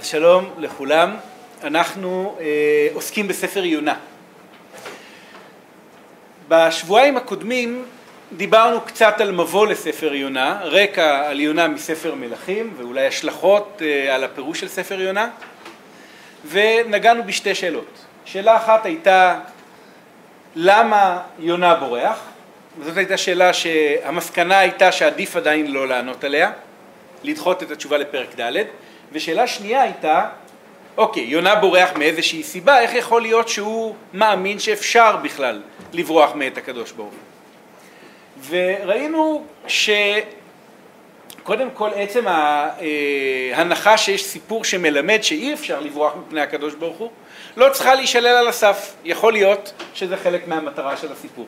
אז שלום לכולם, אנחנו עוסקים בספר יונה. בשבועיים הקודמים דיברנו קצת על מבוא לספר יונה, רקע על יונה מספר מלכים ואולי השלכות על הפירוש של ספר יונה, ונגענו בשתי שאלות. שאלה אחת הייתה למה יונה בורח, וזאת הייתה שאלה שהמסקנה הייתה שעדיף עדיין לא לענות עליה, לדחות את התשובה לפרק ד'. ושאלה שנייה הייתה, אוקיי, יונה בורח מאיזושהי סיבה, איך יכול להיות שהוא מאמין שאפשר בכלל לברוח מאת הקדוש ברוך הוא? וראינו שקודם כל עצם ההנחה שיש סיפור שמלמד שאי אפשר לברוח מפני הקדוש ברוך הוא, לא צריכה להישלל על הסף, יכול להיות שזה חלק מהמטרה של הסיפור.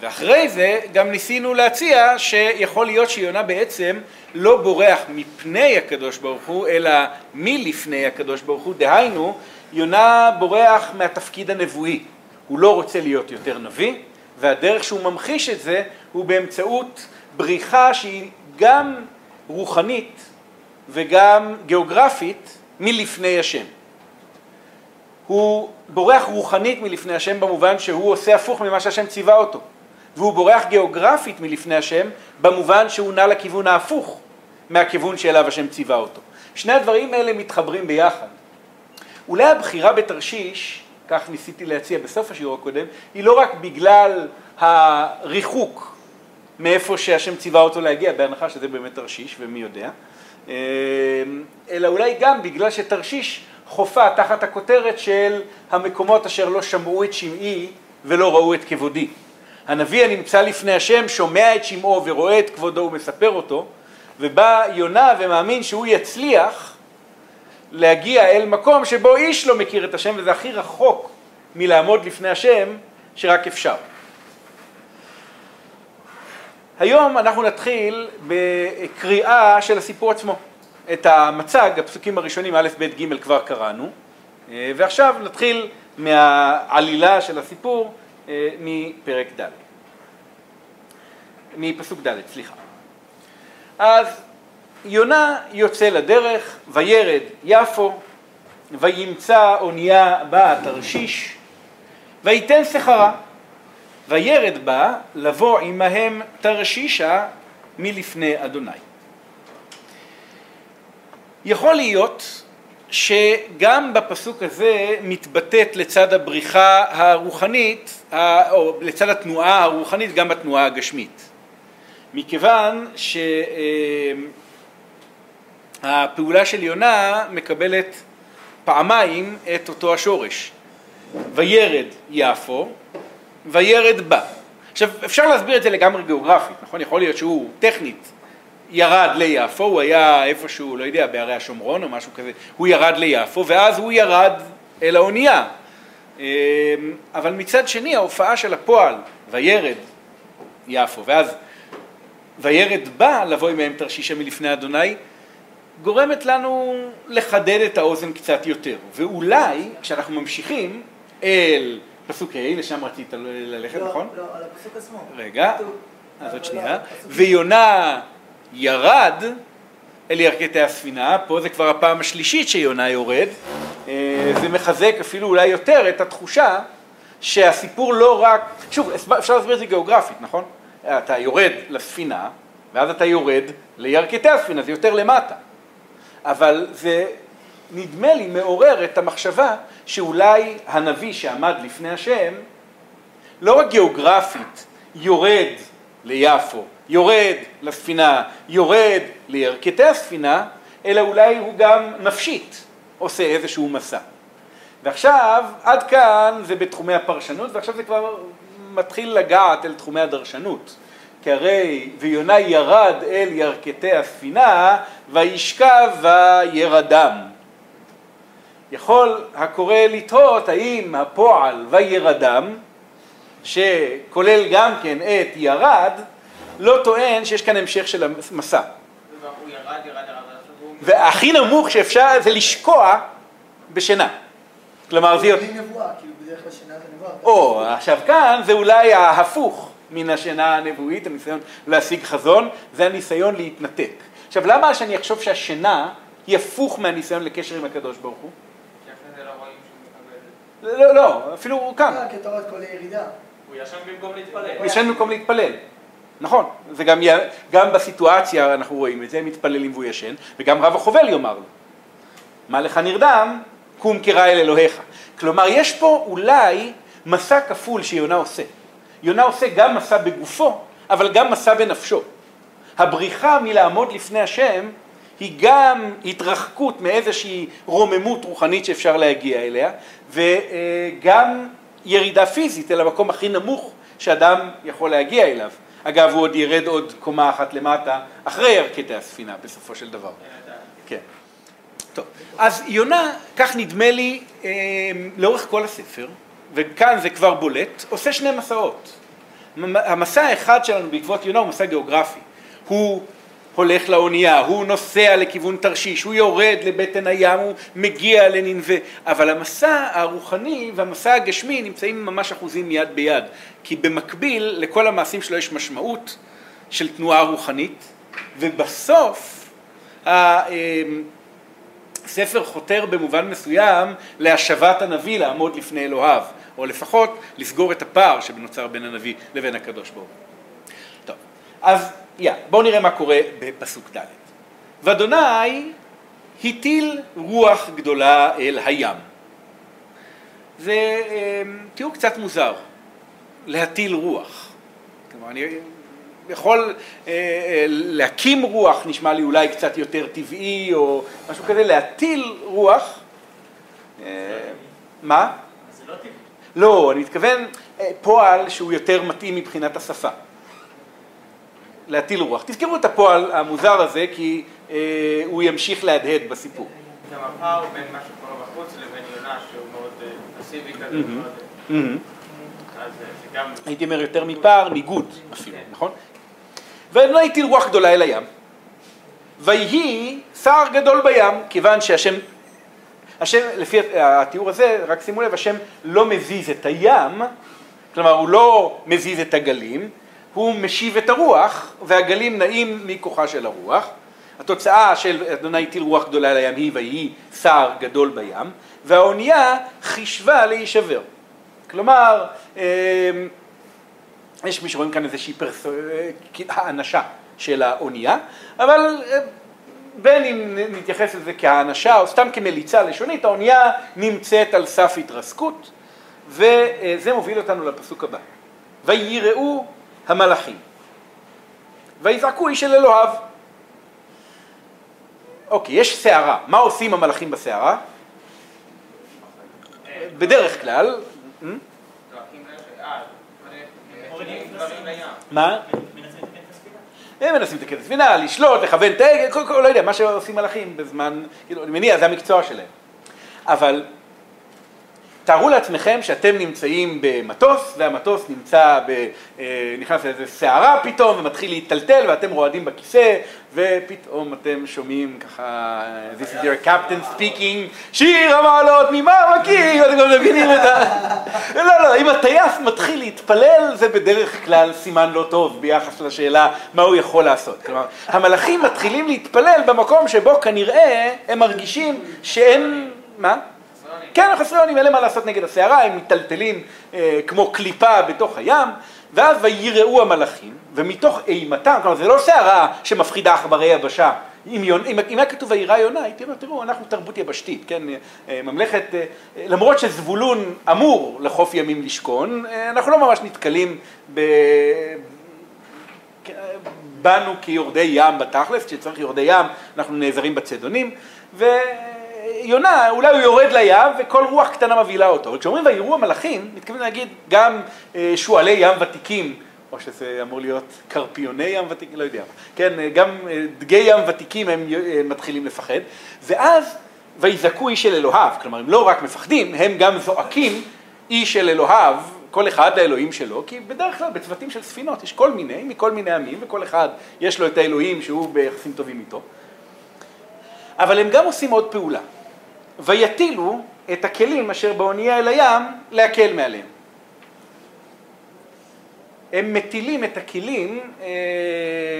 ואחרי זה גם ניסינו להציע שיכול להיות שיונה בעצם לא בורח מפני הקדוש ברוך הוא, אלא מלפני הקדוש ברוך הוא. דהיינו, יונה בורח מהתפקיד הנבואי. הוא לא רוצה להיות יותר נביא, והדרך שהוא ממחיש את זה הוא באמצעות בריחה שהיא גם רוחנית וגם גיאוגרפית מלפני השם. הוא בורח רוחנית מלפני השם במובן שהוא עושה הפוך ממה שהשם ציווה אותו. והוא בורח גיאוגרפית מלפני השם, במובן שהוא נע לכיוון ההפוך מהכיוון שאליו השם ציווה אותו. שני הדברים האלה מתחברים ביחד. אולי הבחירה בתרשיש, כך ניסיתי להציע בסוף השיעור הקודם, היא לא רק בגלל הריחוק מאיפה שהשם ציווה אותו להגיע, בהנחה שזה באמת תרשיש ומי יודע, אלא אולי גם בגלל שתרשיש חופה תחת הכותרת של המקומות אשר לא שמעו את שמעי ולא ראו את כבודי. הנביא הנמצא לפני השם שומע את שמעו ורואה את כבודו ומספר אותו, ובא יונה ומאמין שהוא יצליח להגיע אל מקום שבו איש לא מכיר את השם, וזה הכי רחוק מלעמוד לפני השם שרק אפשר. היום אנחנו נתחיל בקריאה של הסיפור עצמו. את המצג, הפסוקים הראשונים, א', ב', ג', כבר קראנו, ועכשיו נתחיל מהעלילה של הסיפור, מפרק ד', מפסוק ד', סליחה. אז יונה יוצא לדרך, וירד יפו, וימצא אונייה בה תרשיש, ויתן סחרה, וירד בה לבוא עמהם תרשישה מלפני אדוני. יכול להיות שגם בפסוק הזה מתבטאת לצד הבריחה הרוחנית, או לצד התנועה הרוחנית, גם בתנועה הגשמית. מכיוון שהפעולה של יונה מקבלת פעמיים את אותו השורש. וירד יפו, וירד בה. עכשיו, אפשר להסביר את זה לגמרי גיאוגרפית, נכון? יכול להיות שהוא טכנית. ירד ליפו, הוא היה איפשהו, לא יודע, בערי השומרון או משהו כזה, הוא ירד ליפו ואז הוא ירד אל האונייה. אבל מצד שני ההופעה של הפועל, וירד יפו ואז וירד בה לבוא עמהם תרשישה מלפני אדוני, גורמת לנו לחדד את האוזן קצת יותר. ואולי כשאנחנו ממשיכים אל פסוק ה', לשם רצית ללכת, נכון? לא, על הפסוק עצמו. רגע, אז עוד שנייה. ויונה ירד אל ירכתי הספינה, פה זה כבר הפעם השלישית שיונה יורד, זה מחזק אפילו אולי יותר את התחושה שהסיפור לא רק, שוב, אפשר להסביר את זה גיאוגרפית, נכון? אתה יורד לספינה, ואז אתה יורד לירכתי הספינה, זה יותר למטה. אבל זה נדמה לי מעורר את המחשבה שאולי הנביא שעמד לפני השם, לא רק גיאוגרפית, יורד ליפו, יורד לספינה, יורד לירכתי הספינה, אלא אולי הוא גם נפשית עושה איזשהו מסע. ועכשיו, עד כאן זה בתחומי הפרשנות, ועכשיו זה כבר מתחיל לגעת אל תחומי הדרשנות. כי הרי ויונה ירד אל ירכתי הספינה, וישכב וירדם. יכול הקורא לתהות האם הפועל וירדם, שכולל גם כן את ירד, לא טוען שיש כאן המשך של המסע. הוא ירד. והכי נמוך שאפשר זה לשקוע בשינה. כלומר, זה יותר נבואה, כאילו בדרך כלל שינה זה נבואה. או, עכשיו כאן זה אולי ההפוך מן השינה הנבואית, הניסיון להשיג חזון, זה הניסיון להתנתק. עכשיו, למה שאני אחשוב שהשינה היא הפוך מהניסיון לקשר עם הקדוש ברוך הוא. שאחרי זה לא רואים שהוא מקבל. לא, לא, אפילו הוא קם. כי אתה רואה את כל הירידה. הוא ישן במקום להתפלל. הוא ישן במקום להתפלל. נכון, זה גם בסיטואציה אנחנו רואים את זה, הם מתפללים והוא ישן, וגם רב החובל יאמר לו, מה לך נרדם, קום קרא אל אלוהיך. כלומר, יש פה אולי מסע כפול שיונה עושה. יונה עושה גם מסע בגופו, אבל גם מסע בנפשו. הבריחה מלעמוד לפני השם היא גם התרחקות מאיזושהי רוממות רוחנית שאפשר להגיע אליה, וגם ירידה פיזית אל המקום הכי נמוך שאדם יכול להגיע אליו. אגב, הוא עוד ירד עוד קומה אחת למטה, אחרי ירכתי הספינה, בסופו של דבר. כן. טוב, אז יונה, כך נדמה לי, לאורך כל הספר, וכאן זה כבר בולט, עושה שני מסעות. המסע האחד שלנו בעקבות יונה הוא מסע גיאוגרפי. הוא הולך לאונייה, הוא נוסע לכיוון תרשיש, הוא יורד לבטן הים, הוא מגיע לנינווה, אבל המסע הרוחני והמסע הגשמי נמצאים ממש אחוזים יד ביד, כי במקביל לכל המעשים שלו יש משמעות של תנועה רוחנית, ובסוף הספר חותר במובן מסוים להשבת הנביא לעמוד לפני אלוהיו, או לפחות לסגור את הפער שנוצר בין הנביא לבין הקדוש ברוך הוא. טוב, אז בואו נראה מה קורה בפסוק ד'. ואדוני הטיל רוח גדולה אל הים. זה תיאור קצת מוזר, להטיל רוח. כלומר, אני יכול להקים רוח, נשמע לי אולי קצת יותר טבעי או משהו כזה, להטיל רוח. מה? זה לא טבעי. לא, אני מתכוון פועל שהוא יותר מתאים מבחינת השפה. להטיל רוח. תזכרו את הפועל המוזר הזה, כי הוא ימשיך להדהד בסיפור. גם הפער בין מה שקורה בחוץ לבין יונה, שהוא מאוד פסיבי כזה. אז זה גם... הייתי אומר יותר מפער, ניגוד אפילו, נכון? ולא הטיל רוח גדולה אל הים. ויהי סער גדול בים, כיוון שהשם... לפי התיאור הזה, רק שימו לב, השם לא מזיז את הים, כלומר הוא לא מזיז את הגלים, הוא משיב את הרוח, והגלים נעים מכוחה של הרוח. התוצאה של אדוני הטיל רוח גדולה על הים היא ויהי סער גדול בים, והאונייה חישבה להישבר. כלומר, יש מי שרואים כאן איזושהי האנשה של האונייה, אבל בין אם נתייחס לזה כהאנשה או סתם כמליצה לשונית, האונייה נמצאת על סף התרסקות, וזה מוביל אותנו לפסוק הבא. ויראו המלאכים, ויזעקו איש אל אלוהיו. אוקיי, יש סערה. מה עושים המלאכים בסערה? בדרך כלל... מה? הם מנסים לתקן את הספינה, לשלוט, לכוון את ההגה, לא יודע, מה שעושים מלאכים בזמן... אני מניע, זה המקצוע שלהם. אבל... תארו לעצמכם שאתם נמצאים במטוס, והמטוס נכנס לאיזו סערה פתאום, ומתחיל להיטלטל, ואתם רועדים בכיסא, ופתאום אתם שומעים ככה, This is your captain speaking, שיר המעלות ממעמקים, אתם גם מבינים את ה... לא, לא, אם הטייס מתחיל להתפלל, זה בדרך כלל סימן לא טוב ביחס לשאלה מה הוא יכול לעשות. כלומר, המלאכים מתחילים להתפלל במקום שבו כנראה הם מרגישים שהם... מה? כן, החסריונים, אין להם מה לעשות נגד הסערה, הם מטלטלים כמו קליפה בתוך הים, ואז ויראו המלאכים, ומתוך אימתם, כלומר, זה לא סערה שמפחידה עכברי יבשה. אם היה כתוב וירא יונה, הייתי אומר, תראו, אנחנו תרבות יבשתית, כן? ממלכת, למרות שזבולון אמור לחוף ימים לשכון, אנחנו לא ממש נתקלים בנו כיורדי ים בתכלס, כשצריך יורדי ים, אנחנו נעזרים בצדונים, יונה, אולי הוא יורד לים וכל רוח קטנה מבילה אותו. וכשאומרים ויראו המלאכים, מתכוונים להגיד גם שועלי ים ותיקים, או שזה אמור להיות קרפיוני ים ותיקים, לא יודע. כן, גם דגי ים ותיקים הם מתחילים לפחד. ואז, ויזעקו איש אל אלוהיו, כלומר, הם לא רק מפחדים, הם גם זועקים איש אל אלוהיו, כל אחד לאלוהים שלו, כי בדרך כלל בצוותים של ספינות יש כל מיני, מכל מיני עמים, וכל אחד יש לו את האלוהים שהוא ביחסים טובים איתו. אבל הם גם עושים עוד פעולה. ויתילו את הכלים אשר באונייה אל הים להקל מעליהם. הם מטילים את הכלים,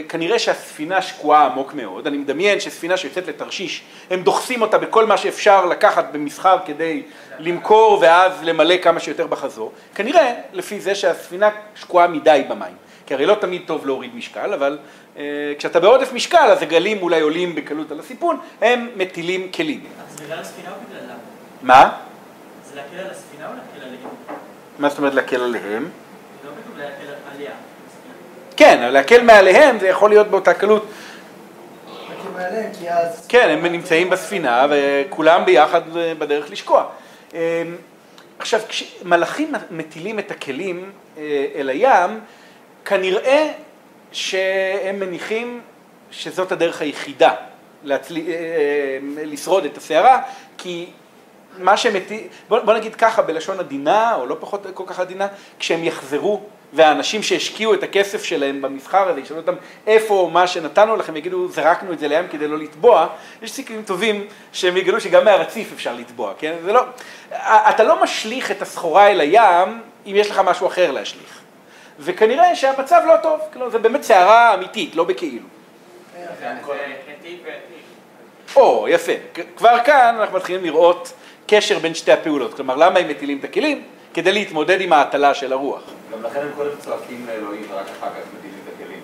כנראה שהספינה שקועה עמוק מאוד, אני מדמיין שספינה שיוצאת לתרשיש, הם דוחסים אותה בכל מה שאפשר לקחת במסחר כדי למכור ואז למלא כמה שיותר בחזור, כנראה לפי זה שהספינה שקועה מדי במים, כי הרי לא תמיד טוב להוריד משקל, אבל כשאתה בעודף משקל אז הגלים אולי עולים בקלות על הסיפון, הם מטילים כלים. אז בגלל הספינה או בגללה? מה? זה להקל על הספינה או להקל עליהם? מה זאת אומרת להקל עליהם? כן, להקל מעליהם זה יכול להיות באותה קלות. כן, הם נמצאים בספינה וכולם ביחד בדרך לשקוע. עכשיו, כשמלאכים מטילים את הכלים אל הים, כנראה שהם מניחים שזאת הדרך היחידה לשרוד את הסערה, כי מה שמתי... בוא נגיד ככה, בלשון עדינה, או לא פחות כל כך עדינה, כשהם יחזרו, והאנשים שהשקיעו את הכסף שלהם במסחר הזה, ישאלו אותם איפה מה שנתנו לכם, יגידו, זרקנו את זה לים כדי לא לטבוע, יש סיכויים טובים שהם יגלו שגם מהרציף אפשר לטבוע, כן? זה לא... אתה לא משליך את הסחורה אל הים, אם יש לך משהו אחר להשליך. וכנראה שהמצב לא טוב, כלומר, זה באמת סערה אמיתית, לא בכאילו. או, יפה. כבר כאן אנחנו מתחילים לראות קשר בין שתי הפעולות, כלומר, למה הם מטילים את הכלים? כדי להתמודד עם ההטלה של הרוח. גם לכן הם קודם צועקים לאלוהים, רק אחר כך מטילים את הכלים.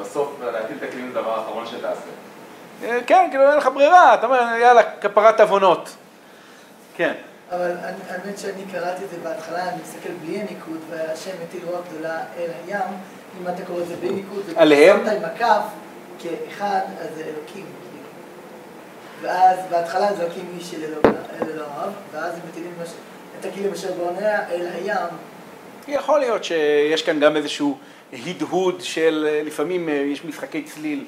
בסוף, להטיל את הכלים זה דבר האחרון שתעשה. כן, כאילו, אין לך ברירה, אתה אומר, יאללה, כפרת עוונות. כן. אבל האמת שאני קראתי את זה בהתחלה, אני מסתכל בלי הניקוד, והשם מטיל רוח גדולה אל הים, אם אתה קורא את זה בלי ניקוד, עליהם? אתה עם הכף, כאחד, אז זה אלוקים. ואז בהתחלה הם זוקים איש של אלוהיו, ואז הם מטילים את הכלים אשר בעוניה אל הים. יכול להיות שיש כאן גם איזשהו הדהוד של, לפעמים יש משחקי צליל,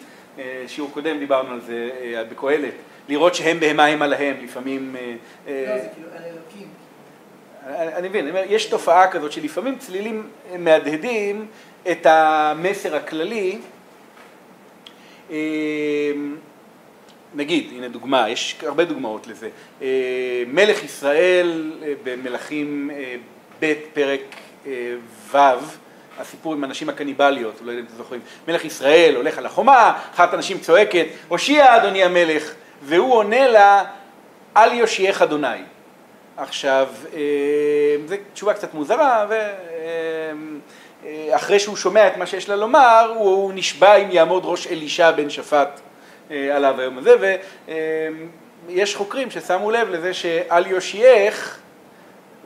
שיעור קודם דיברנו על זה בקהלת, לראות שהם בהמה הם עליהם, לפעמים... לא, זה כאילו על אלוקים. אני מבין, יש תופעה כזאת שלפעמים צלילים מהדהדים את המסר הכללי, נגיד, הנה דוגמה, יש הרבה דוגמאות לזה. מלך ישראל במלכים ב' פרק ו', הסיפור עם הנשים הקניבליות, לא יודע אם אתם זוכרים. מלך ישראל הולך על החומה, אחת הנשים צועקת, הושיע אדוני המלך, והוא עונה לה, אל יושיעך אדוני. עכשיו, זו תשובה קצת מוזרה, ואחרי שהוא שומע את מה שיש לה לומר, הוא נשבע אם יעמוד ראש אלישע בן שפט, עליו היום הזה, ויש חוקרים ששמו לב לזה שאל יושיעך,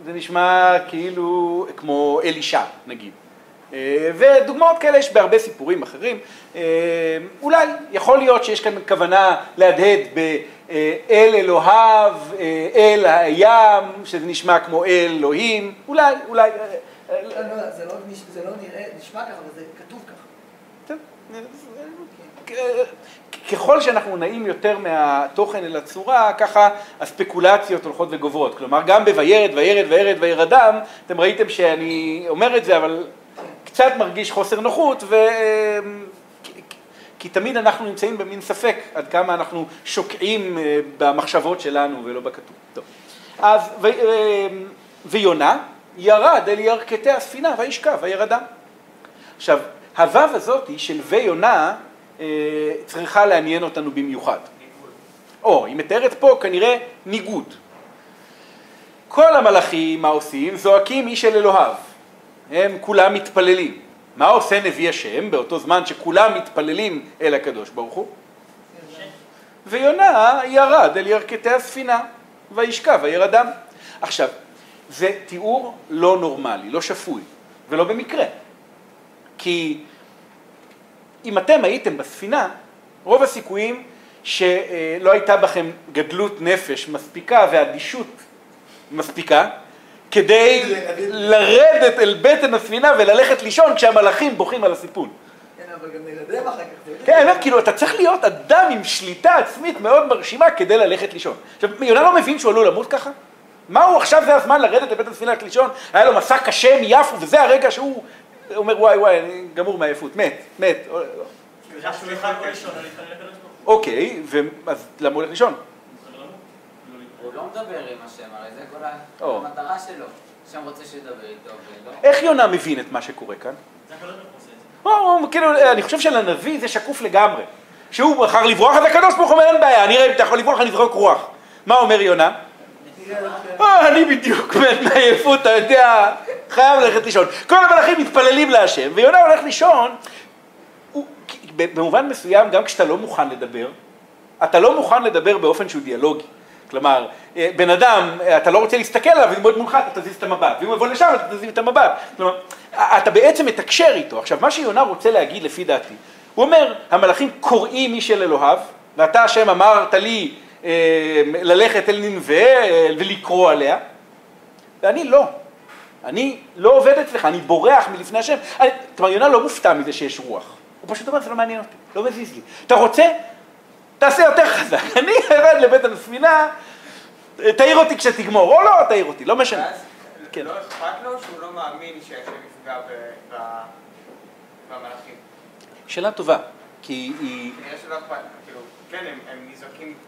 זה נשמע כאילו כמו אלישע, נגיד. ודוגמאות כאלה יש בהרבה סיפורים אחרים. אולי יכול להיות שיש כאן כוונה להדהד באל אלוהיו, אל הים, שזה נשמע כמו אל אלוהים, אולי, אולי... זה לא נשמע ככה, אבל זה כתוב ככה. טוב, ככל שאנחנו נעים יותר מהתוכן אל הצורה, ככה הספקולציות הולכות וגוברות. כלומר, גם בוירד, וירד אדם, אתם ראיתם שאני אומר את זה, אבל קצת מרגיש חוסר נוחות, כי תמיד אנחנו נמצאים במין ספק, עד כמה אנחנו שוקעים במחשבות שלנו ולא בכתוב. טוב. אז ויונה ירד אל ירכתי הספינה, וישכב, וירדם. עכשיו, הוו הזאת של ויונה, צריכה לעניין אותנו במיוחד. ניגוד. או, היא מתארת פה כנראה ניגוד. כל המלאכים, מה עושים? זועקים איש אל אלוהיו. הם כולם מתפללים. מה עושה נביא השם באותו זמן שכולם מתפללים אל הקדוש ברוך הוא? ויונה ירד אל ירכתי הספינה, וישכב וירדם. עכשיו, זה תיאור לא נורמלי, לא שפוי, ולא במקרה. כי... אם אתם הייתם בספינה, רוב הסיכויים שלא הייתה בכם גדלות נפש מספיקה ואדישות מספיקה, כדי לרדת אל בטן הספינה וללכת לישון כשהמלאכים בוכים על הסיפון. כן, אבל גם נרדם אחר כך. כן, כאילו אתה צריך להיות אדם עם שליטה עצמית מאוד מרשימה כדי ללכת לישון. עכשיו, יונה לא מבין שהוא עלול למות ככה? מהו עכשיו זה הזמן לרדת לבטן הספינה לישון? היה לו מסע קשה מיפו וזה הרגע שהוא... הוא אומר, וואי, וואי, אני גמור מעייפות, מת. אוקיי, אז למה הולך לישון? הוא לא מדבר עם השם, הרי זה כל המטרה שלו, שם רוצה שדבר איתו ולא. איך יונה מבין את מה שקורה כאן? זה הקדוש ברוך הוא עושה את זה. אני חושב שלנביא זה שקוף לגמרי. שהוא בחר לברוח, אז הקדוש ברוך הוא אומר, אין בעיה, אני רואה אם אתה יכול לברוח, אני זרוק רוח. מה אומר יונה? אני בדיוק מעייפות, אתה יודע, חייב ללכת לישון. כל המלאכים מתפללים להשם, ויונה הולך לישון, במובן מסוים, גם כשאתה לא מוכן לדבר, אתה לא מוכן לדבר באופן שהוא דיאלוגי. כלומר, בן אדם, אתה לא רוצה להסתכל עליו, אם הוא מולך, אתה תזיז את המבט, ואם הוא יבוא לשם, אתה תזיז את המבט. כלומר, אתה בעצם מתקשר איתו. עכשיו, מה שיונה רוצה להגיד, לפי דעתי, הוא אומר, המלאכים קוראים מי של אלוהיו, ואתה השם אמרת לי ללכת אל נינווה ולקרוא עליה, ואני לא עובד אצלך, אני בורח מלפני השם. כלומר, יונה לא מופתע מזה שיש רוח. הוא פשוט אומר, זה לא מעניין אותי, לא מזיז לי. אתה רוצה? תעשה יותר חזק. אני ארד לבית הספינה, תעיר אותי כשתגמור, או לא תעיר אותי, לא משנה. אז לא אכפת לו שהוא לא מאמין שהשם יפגע במלאכים? שאלה טובה, כי היא...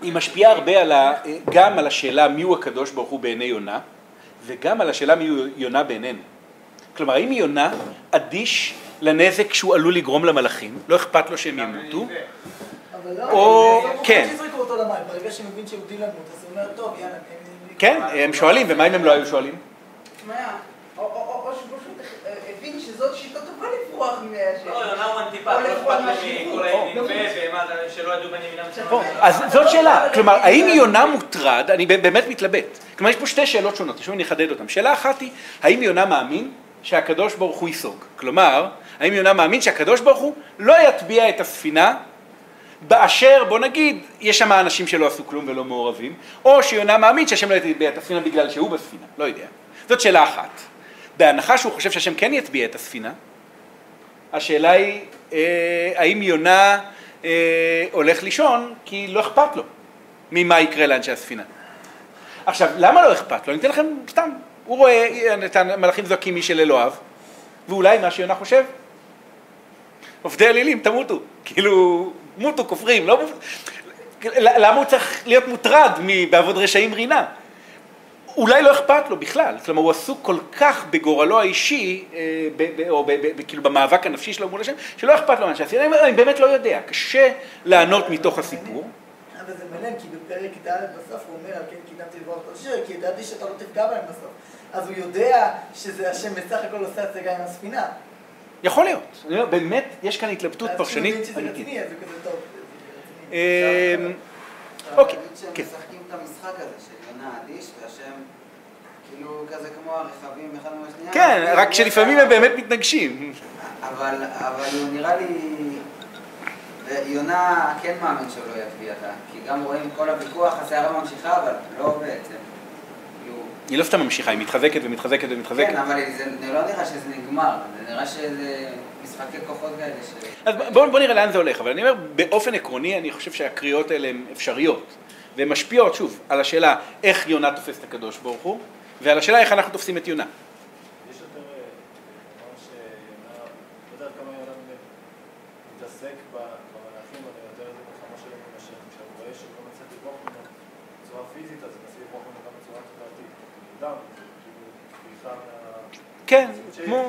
היא משפיעה הרבה גם על השאלה מיהו הקדוש ברוך הוא בעיני יונה, וגם על השאלה מיהו יונה בעינינו. כלומר, האם יונה אדיש לנזק שהוא עלול לגרום למלאכים, לא אכפת לו שהם ימותו, או... כן. ברגע שמבין שיהודי למות, אז הוא אומר, טוב, יאללה, הם... כן, הם שואלים, ומה אם הם לא היו שואלים? מה? או שפשוט הבין שזאת שיטה טובה לפרוח מהשם. לא, יונה הוא אנטיפה, לא אכפת למי, כל הימים, ובאמת, שלא ידעו בני מינם. אז זאת שאלה, כלומר, האם יונה מוטרד, אני באמת מתלבט. כלומר, יש פה שתי שאלות שונות, תשמעו, אני אחדד אותן. שאלה אחת היא, האם יונה מאמין שהקדוש ברוך הוא יסוג? כלומר, האם יונה מאמין שהקדוש ברוך הוא לא יטביע את הספינה באשר, בוא נגיד, יש שם אנשים שלא עשו כלום ולא מעורבים, או שיונה מאמין שהשם לא יטביע את הספינה בגלל שהוא בספינה, לא יודע. זאת שאלה אחת. בהנחה שהוא חושב שהשם כן יטביע את הספינה, השאלה היא, האם יונה הולך לישון כי לא אכפת לו ממה יקרה לאנשי הספינה. עכשיו, למה לא אכפת לו? אני אתן לכם סתם. הוא רואה את המלאכים זועקים מי של אלוהיו, ואולי מה שיונה חושב, עובדי אלילים, תמותו. כאילו, מותו, כופרים, לא מופתע. למה הוא צריך להיות מוטרד בעבוד רשעים רינה? אולי לא אכפת לו בכלל. כלומר, הוא עסוק כל כך בגורלו האישי, או כאילו במאבק הנפשי שלו מול השם, שלא אכפת לו מאנשי הספינה. אני באמת לא יודע. קשה לענות מתוך הסיפור. אבל זה מעניין, כי בפרק ד' בסוף הוא אומר, כן, קידמתי לברוח את השיר, כי ידעתי שאתה לא תפגע בהם בסוף. אז הוא יודע שזה השם בסך הכל עושה הצגה עם הספינה. יכול להיות. באמת, יש כאן התלבטות פרשנית. אז כשהוא יודעים שזה רציני, אז הוא כזה טוב. אוקיי. שהם משחקים את המשחק הזה של יונה אדיש, והשם כאילו כזה כמו הרכבים אחד מהשנייה. כן, רק שלפעמים הם באמת מתנגשים. אבל נראה לי... יונה כן מאמין שלא יטביע אותה, כי גם רואים כל הוויכוח, השערה ממשיכה, אבל לא בעצם. היא לא סתם ממשיכה, היא מתחזקת ומתחזקת ומתחזקת. כן, אבל זה לא נראה שזה נגמר, זה נראה שזה משחקי כוחות כאלה ש... אז בואו נראה לאן זה הולך, אבל אני אומר, באופן עקרוני אני חושב שהקריאות האלה הן אפשריות, והן משפיעות שוב על השאלה איך יונה תופס את הקדוש ברוך הוא, ועל השאלה איך אנחנו תופסים את יונה. כן, כמו... אני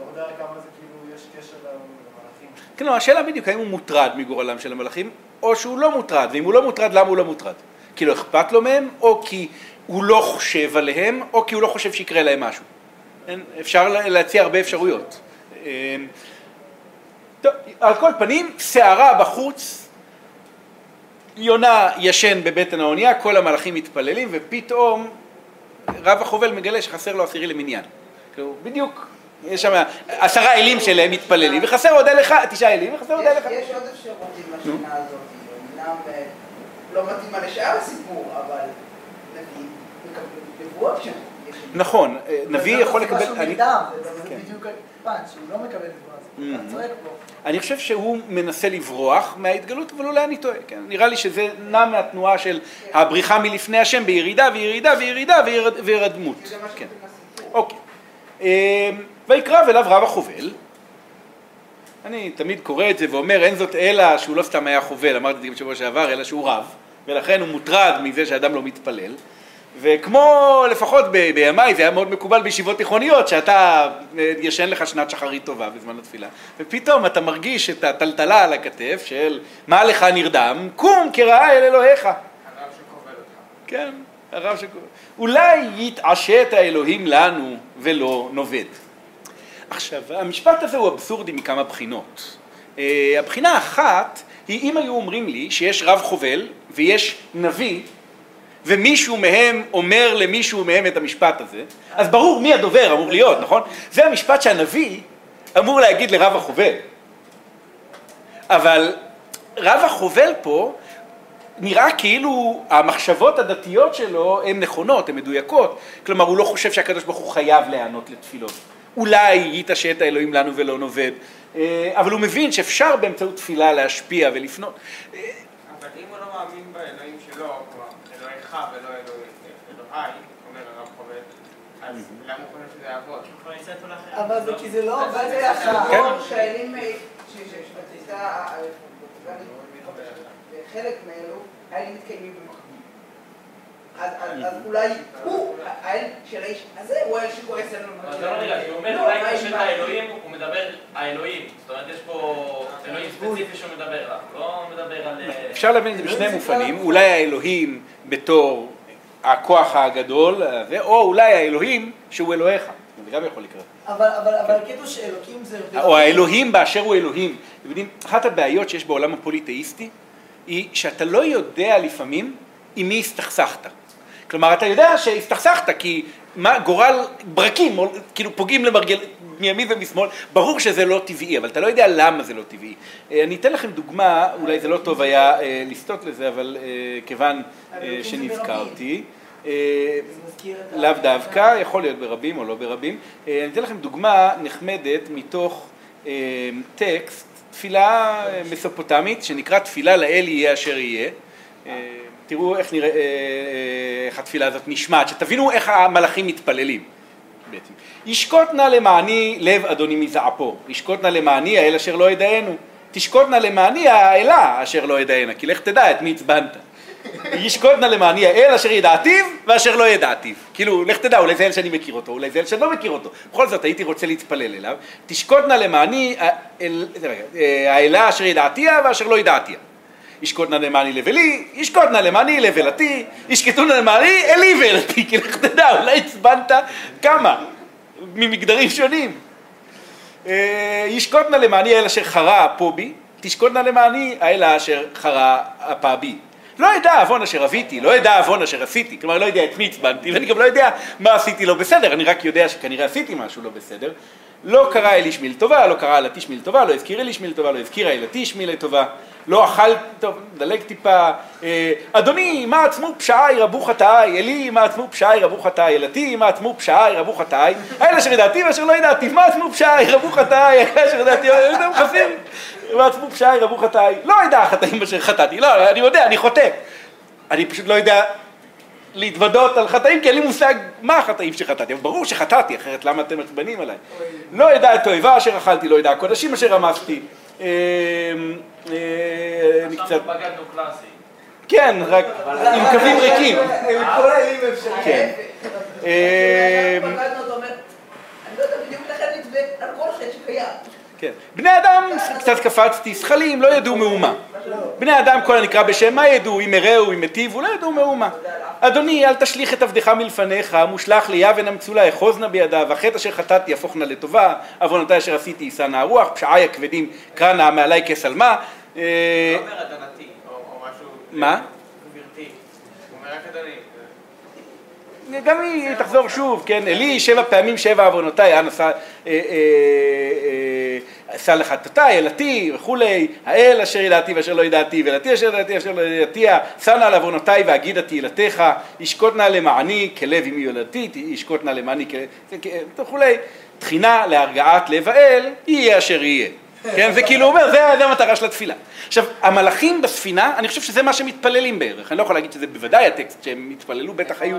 לא יודע כמה זה כאילו יש קשר למלאכים. כן, השאלה בדיוק, האם הוא מוטרד מגורלם של המלאכים, או שהוא לא מוטרד, ואם הוא לא מוטרד, למה הוא לא מוטרד? כי לא אכפת לו מהם, או כי הוא לא חושב עליהם, או כי הוא לא חושב שיקרה להם משהו. אפשר להציע הרבה אפשרויות. טוב, על כל פנים, שערה בחוץ, יונה ישן בבטן האונייה, כל המלאכים מתפללים, ופתאום רב החובל מגלה שחסר לו עשירי למניין. בדיוק, יש שם 10 אלים שלהם מתפללים, וחסר עוד אל אחד, 9 אלים, וחסר עוד אל אחד. יש עוד אפשרות עם השנה הזאת, אמנם לא מתאימה לשאר הסיפור, אבל נביא מקבל נבואה שם. נכון, נביא יכול לקבל... זה בדיוק הפן, שהוא לא מקבל נבואה, זה צועק פה. אני חושב שהוא מנסה לברוח מההתגלות, אבל אולי אני טועה, נראה לי שזה נע מהתנועה של הבריחה מלפני השם בירידה וירידה וירידה וירדמות. זה מה שאתם עשיתם. אוקיי. ויקרב אליו רב החובל. אני תמיד קורא את זה ואומר, אין זאת אלא שהוא לא סתם היה חובל, אמרתי את זה בשבוע שעבר, אלא שהוא רב, ולכן הוא מוטרד מזה שאדם לא מתפלל, וכמו לפחות בימיי זה היה מאוד מקובל בישיבות תיכוניות, שאתה ישן לך שנת שחרית טובה בזמן התפילה, ופתאום אתה מרגיש את הטלטלה על הכתף של מה לך נרדם, קום כראה אל אלוהיך. הרב שקובל אותך. כן, הרב שקובל. אולי יתעשת האלוהים לנו ולא נובד. עכשיו, המשפט הזה הוא אבסורדי מכמה בחינות. הבחינה אחת היא אם היו אומרים לי שיש רב חובל ויש נביא, ומישהו מהם אומר למישהו מהם את המשפט הזה, אז ברור מי הדובר אמור להיות, נכון? זה המשפט שהנביא אמור להגיד לרב החובל. אבל רב החובל פה נראה כאילו המחשבות הדתיות שלו הן נכונות, הן מדויקות. כלומר, הוא לא חושב שהקדוש ברוך הוא חייב להיענות לתפילות. אולי יתעשת האלוהים לנו ולא נובד. אבל הוא מבין שאפשר באמצעות תפילה להשפיע ולפנות. אבל אם הוא לא מאמין באלוהים שלו, אלוהיך ולא אלוהי, אומר הרב חובל, אז למה הוא חושב שזה יעבוד? אבל זה כי זה לא עובד לאחרון, שהאלים שבתפיסה, חלק מאלו, האלים מתקיימים במחבים. אז אולי הוא, האל של האיש הזה, הוא האל שקורא סלנו. אז לא נראה, הוא אומר אולי כשאת האלוהים, הוא מדבר האלוהים. זאת אומרת, יש פה אלוהים ספציפי שהוא מדבר עליו, לא מדבר על... אפשר להבין את זה בשני מופנים, אולי האלוהים בתור הכוח הגדול, או אולי האלוהים שהוא אלוהיך. זה גם יכול לקראת. אבל כאילו שאלוקים זה... או האלוהים באשר הוא אלוהים. אתם יודעים, אחת הבעיות שיש בעולם הפוליתאיסטי, היא שאתה לא יודע לפעמים עם מי הסתכסכת. כלומר, אתה יודע שהסתכסכת, כי מה, גורל ברקים, כאילו פוגעים למרגל, מימין ומשמאל, ברור שזה לא טבעי, אבל אתה לא יודע למה זה לא טבעי. אני אתן לכם דוגמה, אולי זה לא טוב היה לסטות לזה, אבל כיוון שנזכרתי, לאו דווקא, יכול להיות ברבים או לא ברבים, אני אתן לכם דוגמה נחמדת מתוך טקסט, תפילה מסופוטמית שנקרא תפילה לאל יהיה אשר יהיה. תראו איך נראה, איך התפילה הזאת נשמעת, שתבינו איך המלאכים מתפללים בעצם. ישקוט נא למעני לב אדוני מזעפו, ישקוט נא למעני האל אשר לא ידענו, תשקוט נא למעני האלה אשר לא ידענה, כי לך תדע את מי הצבנת. ישקוט נא למעני האל אשר ידעתיו ואשר לא ידעתיו. כאילו, לך תדע, אולי זה אל שאני מכיר אותו, אולי זה אל שאני לא מכיר אותו. בכל זאת, הייתי רוצה להתפלל אליו. תשקוט נא למעני האלה אשר ידעתיה ואשר לא ידעתיה. ישקוט נא למעני לבלי, ישקוט נא למעני לבלתי, ישקטו נא למעני אלי ואלתי. כי לך תדע, אולי הצבנת כמה ממגדרים שונים. ישקוט נא למעני האל אשר חרה פה בי, תשקוט נא למעני האל אשר חרה פה בי. לא ידע אבון אשר אביתי, לא ידע אבון אשר עשיתי, כלומר לא יודע את מי הצבנתי, ואני גם לא יודע מה עשיתי לא בסדר, אני רק יודע שכנראה עשיתי משהו לא בסדר, לא קרא אל איש מיל טובה, לא קרא אל איש מיל טובה, לא הזכיר אל איש מיל טובה, לא הזכירה אל איש מיל טובה, לא אכל, טוב, דלג טיפה, אדוני, מה עצמו פשעי רבו חטאי, אלי, מה עצמו פשעי רבו חטאי, אלתי, מה עצמו פשעי רבו חטאי, האל אשר ידעתי ואשר לא ידעתי, מה עצמו פשעי רבו חטאי, האל אשר ידעתי, הם חסים, מה עצמו פשעי רבו חטאי, לא ידע חטאים אשר חטאתי, לא, אני יודע, אני חוטא, אני פשוט לא יודע להתוודות על חטאים, כי אין לי מושג מה החטאים שחטאתי, אבל ברור שחטאתי, אחרת למה אתם מתבנים עליי, לא ידע את תועבה אשר אכלתי, לא ידע הקודשים אשר רמסתי, אני קצת... כן, רק עם קווים ריקים. כל האלים אפשר. כן. אני לא יודע, בדיוק לכם נתבד על כל חטא שקיים. כן. בני אדם, קצת קפצתי, שחלים, לא ידעו מאומה. בני אדם, כל הנקרא בשם, מה ידעו, אם הראו, אם הטיבו, לא ידעו מאומה. אדוני, אל תשליך את עבדך מלפניך, מושלח ליבן המצולה, אחוזנה בידיו, החטא אשר חטאתי יהפוכנה לטובה, עוונותי אשר עשיתי יישא נא הרוח, פשעי הכבדים קרא מעלי כסלמה. לא אומר אדונתי, או משהו... מה? גברתי. הוא אומר רק אדוני. גם היא תחזור שוב, כן? אלי, 7 פעמים 7 עוונותי, אנסה... עשה לך תתה, אלתי וכולי, האל אשר ידעתי ואשר לא ידעתי, ואלתי אשר ידעתי ואשר לא ידעתי, שנה על עוונותיי והגידתי אלתיך, ישקוט נא למעני כלב עם יולדתי, ישקוט נא למעני וכולי, תחינה להרגעת לב האל, יהיה אשר יהיה. כן, זה כאילו אומר, זה המטרה של התפילה. עכשיו, המלאכים בספינה, אני חושב שזה מה שמתפללים בערך, אני לא יכול להגיד שזה בוודאי הטקסט שהם התפללו, בטח היו.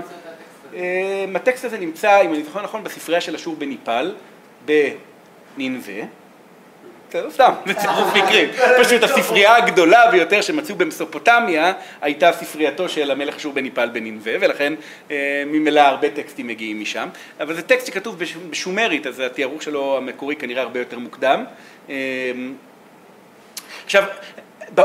הטקסט הזה נמצא, אם אני זוכר נכון, בספרייה של אשור בניפל, בנינווה. סתם, זה צירוף מקרים. פשוט הספרייה הגדולה ביותר שמצאו במסופוטמיה הייתה ספרייתו של המלך שורבניפל בנינווה, ולכן ממילא הרבה טקסטים מגיעים משם. אבל זה טקסט שכתוב בשומרית, אז התיארוך שלו המקורי כנראה הרבה יותר מוקדם. עכשיו,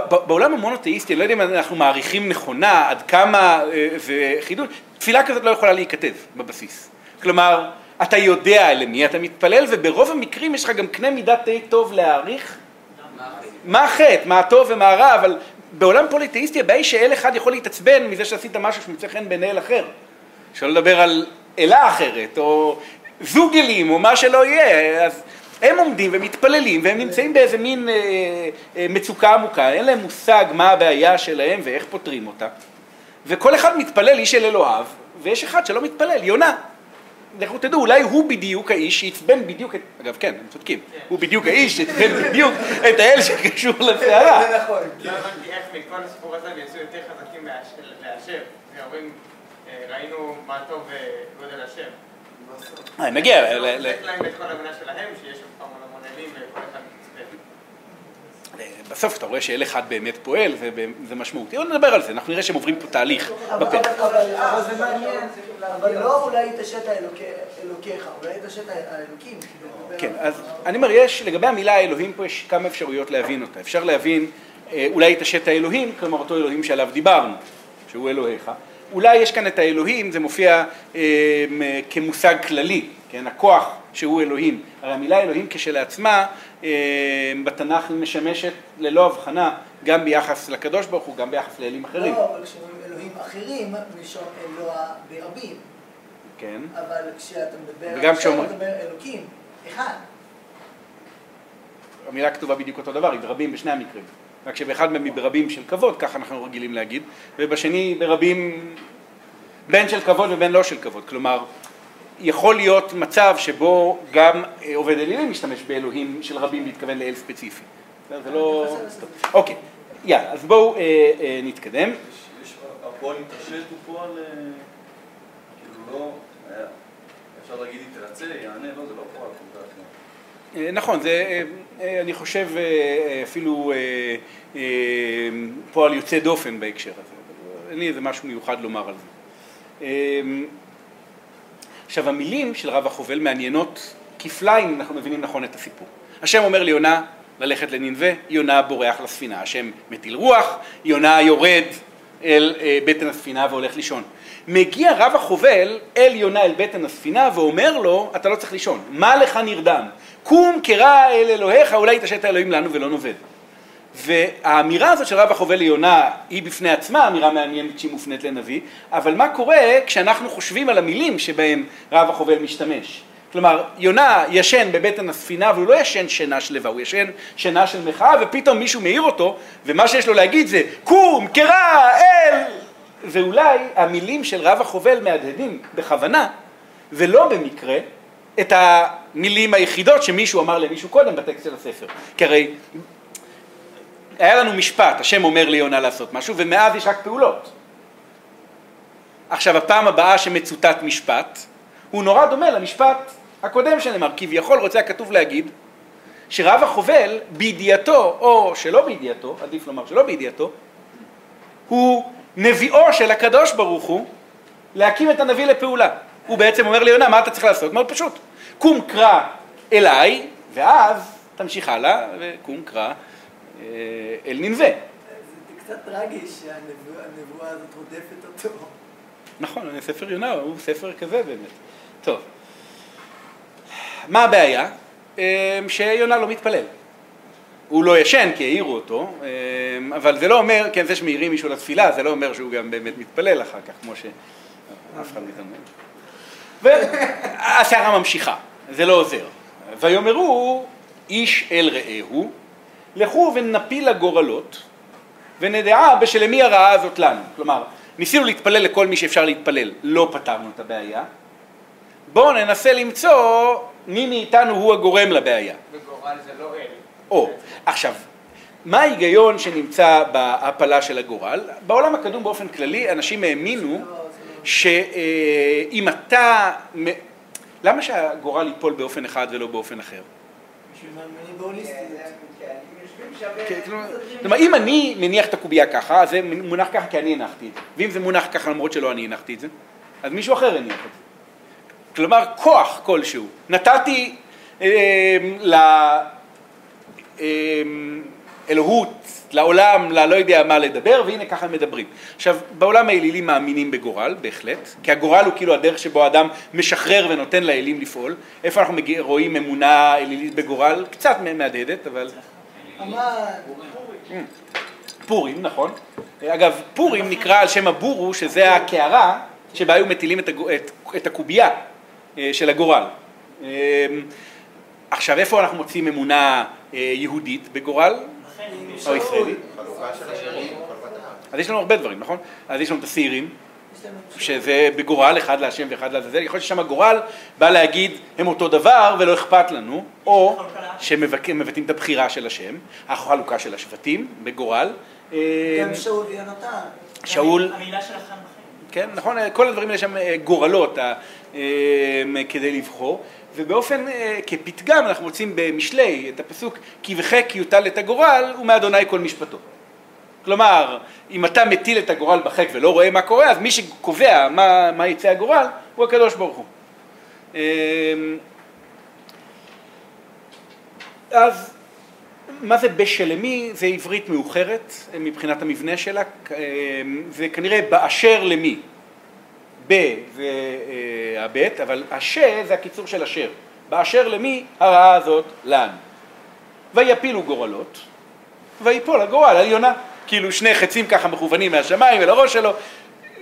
בעולם המונותאיסטי, אני לא יודע אם אנחנו מעריכים נכונה עד כמה זה חידוש, תפילה כזאת לא יכולה להיכתב בבסיס. כלומר, אתה יודע למי אתה מתפלל, וברוב המקרים יש לך גם קנה מידה די טוב להעריך מה החטא, מה הטוב ומה הרע, אבל בעולם פוליתאיסטי הבעיה היא שאל אחד יכול להתעצבן מזה שעשית משהו שמצא חן בעיני אל אחר, שלא לדבר על אלה אחרת, או זוגלים, או מה שלא יהיה, אז הם עומדים ומתפללים, והם נמצאים באיזה מין מצוקה עמוקה, אין להם מושג מה הבעיה שלהם ואיך פותרים אותה, וכל אחד מתפלל איש אל אלוהיו, ויש אחד שלא מתפלל, יונה. לכו תדעו, אולי הוא בדיוק האיש שיצבן בדיוק את... אגב, כן, הם צודקים. הוא בדיוק האיש שיצבן בדיוק את האל שקשור לסערה. זה נכון. לא הבנתי איך מכל הסיפור הזה יצאו יותר חזקים מהשם. והורים, ראינו מה טוב וגודל השם. נגיע. זה עוסק להם את כל המנה שלהם, שיש שם פעם המונלים וכל אחד מצבן. בסוף אתה רואה שאל אחד באמת פועל, זה משמעותי. נדבר על זה, אנחנו נראה שהם עוברים פה תהליך בפרק. אבל זה מעניין. אבל לא אולי תשת אלוקיך, אולי תשת האלוקים. כן, אז אני אומר, יש לגבי המילה אלוהים פה יש כמה אפשרויות להבין אותה. אפשר להבין אולי תשת האלוהים, כלומר אותו אלוהים שעליו דיברנו, שהוא אלוהיך. אולי יש כאן את האלוהים, זה מופיע כמושג כללי, כן, הכוח שהוא אלוהים. הרי המילה אלוהים כשלעצמה בתנ"ך משמשת ללא הבחנה, גם ביחס לקדוש ברוך הוא, גם ביחס לאלים אחרים. לא, אבל כשאומרים אלוהים אחרים, נשאר אלוה ברבים. כן. אבל כשאתה מדבר אלוקים, אחד. המילה כתובה בדיוק אותו דבר, היא ברבים בשני המקרים. רק שבאחד מהם היא ברבים של כבוד, ככה אנחנו רגילים להגיד, ובשני ברבים בין של כבוד ובין לא של כבוד. כלומר, יכול להיות מצב שבו גם עובד אלילים משתמש באלוהים של רבים להתכוון לאל ספציפי. זה לא... אוקיי, אז בואו נתקדם. הפועל מתרשת הוא פועל, כאילו לא, אפשר להגיד להתרצה, יענה, לא, זה לא פועל. נכון, זה, אני חושב, אפילו פועל יוצא דופן בהקשר הזה. אין לי איזה משהו מיוחד לומר על זה. עכשיו, המילים של רב החובל מעניינות כפליים, אנחנו מבינים נכון את הסיפור. השם אומר לי, יונה, ללכת לנינווה, יונה בורח לספינה, השם מטיל רוח, יונה יורד אל בטן הספינה והולך לישון. מגיע רב החובל אל יונה אל בטן הספינה ואומר לו, אתה לא צריך לישון, מה לך נרדם? קום קרא אל אלוהיך, אולי תשת האלוהים לנו ולא נובד. והאמירה הזאת של רב החובל ליונה היא בפני עצמה אמירה מעניינת שהיא מופנית לנביא, אבל מה קורה כשאנחנו חושבים על המילים שבהם רב החובל משתמש? כלומר, יונה ישן בבטן הספינה, והוא לא ישן שינה שלווה, הוא ישן שינה של מחאה, ופתאום מישהו מעיר אותו, ומה שיש לו להגיד זה, קום, קרא, אל. ואולי המילים של רב החובל מהדהדים בכוונה, ולא במקרה, את המילים היחידות שמישהו אמר למישהו קודם בטקסט של הספר. כי הרי היה לנו משפט, השם אומר ליונה לעשות משהו, ומאז יש רק פעולות. עכשיו, הפעם הבאה שמצוטט משפט, הוא נורא דומה למשפט הקודם שנאמר, כביכול רוצה הכתוב להגיד שרב החובל בידיעתו או שלא בידיעתו, עדיף לומר שלא בידיעתו, הוא נביאו של הקדוש ברוך הוא להקים את הנביא לפעולה. הוא בעצם אומר ליונה, מה אתה צריך לעשות? מאוד פשוט. קום קרא אליי, ואז תמשיך הלאה וקום קרא אל נינווה. זה קצת טרגי שהנבואה הזאת רודפת אותו. נכון, ספר יונה הוא ספר כזה באמת. טוב, מה הבעיה? שיונה לא מתפלל. הוא לא ישן כי העירו אותו, אבל זה לא אומר, כן, זה שמעירים מישהו לתפילה, זה לא אומר שהוא גם באמת מתפלל אחר כך, כמו שאף אחד מתאמן. והסערה ממשיכה, זה לא עוזר. ויאמרו איש אל רעהו, לכו ונפיל הגורלות, ונדעה בשלמי הרעה הזאת לנו. כלומר, ניסינו להתפלל לכל מי שאפשר להתפלל, לא פתרנו את הבעיה. בואו ננסה למצוא מי מאיתנו הוא הגורם לבעיה. וגורל זה לא אל. או, עכשיו, מה ההיגיון שנמצא בהפלה של הגורל? בעולם הקדום באופן כללי אנשים האמינו שאם אתה... למה שהגורל ייפול באופן אחד ולא באופן אחר? שמאמינים בהוליסטיות. כלומר, אם אני מניח את הקובייה ככה, אז זה מונח ככה כי אני הנחתי את זה. ואם זה מונח ככה למרות שלא אני הנחתי את זה, אז מישהו אחר הניח את זה. כלומר, כוח כלשהו. נתתי לאלוהות, לעולם, לא יודע מה לדבר, והנה ככה הם מדברים. עכשיו, בעולם האלילים מאמינים בגורל, בהחלט, כי הגורל הוא כאילו הדרך שבו האדם משחרר ונותן לאלים לפעול. איפה אנחנו רואים אמונה אלילית בגורל? קצת מהדהדת, אבל... פורים, נכון. אגב, פורים נקרא על שם הבורו, שזה הקערה שבה היו מטילים את הקובייה של הגורל. עכשיו, איפה אנחנו מוצאים אמונה יהודית בגורל? או ישראלית? אז יש לנו הרבה דברים, נכון? אז יש לנו את השעירים, שזה בגורל, אחד להשם ואחד לעזאזל. יכול להיות ששם הגורל בא להגיד, הם אותו דבר ולא אכפת לנו, או שמבטאים את הבחירה של השם, החלוקה של השבטים בגורל. גם שאול ויונתן. שאול. המילה של החן בחן. כן, נכון? כל הדברים האלה שם גורלות כדי לבחור. ובאופן, כפתגם, אנחנו מוצאים במשלי את הפסוק, כי וחק יוטל את הגורל ומאדוני כל משפטו. כלומר, אם אתה מטיל את הגורל בחק ולא רואה מה קורה, אז מי שקובע מה יצא הגורל הוא הקדוש ברוך הוא. אז מה זה בשלמי? זה עברית מאוחרת מבחינת המבנה שלה, זה כנראה באשר למי. ב זה הבית, אבל אשה זה הקיצור של אשר. באשר למי הרעה הזאת לן. ויפילו גורלות, ויפול הגורל, עליונה. כאילו שני חצים ככה מכוונים מהשמיים ולראש שלו.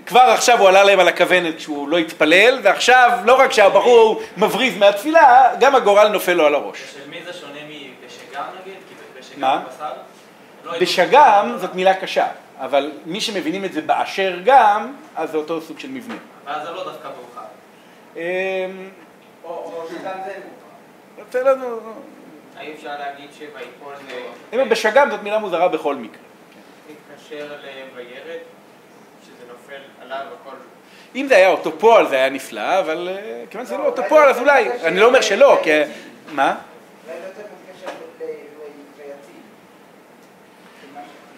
כבר עכשיו הוא עלה להם על הכוונת כשהוא לא התפלל, ועכשיו לא רק שהבחור מבריז מהתפילה, גם הגורל נופל לו על הראש. של מי זה שונה מבשגם נגיד? כי בשגם בשר? בשגם זאת מילה קשה. אבל מי שמבינים את זה באשר גם, אז זה אותו סוג של מבנה. אבל זה לא דווקא מאוחר. או שגם זה מאוחר. זה לא... האם אפשר להגיד שבאיפול... אם בשגם זאת מילה מוזרה בכל מקרה. להתקשר לבירד, שזה נופל עליו הכל. אם זה היה אותו פועל זה היה נפלא, אבל כיוון שזה לא אותו פועל, אז אולי, אני לא אומר שלא, כי... מה? אולי לא צריך להתקשר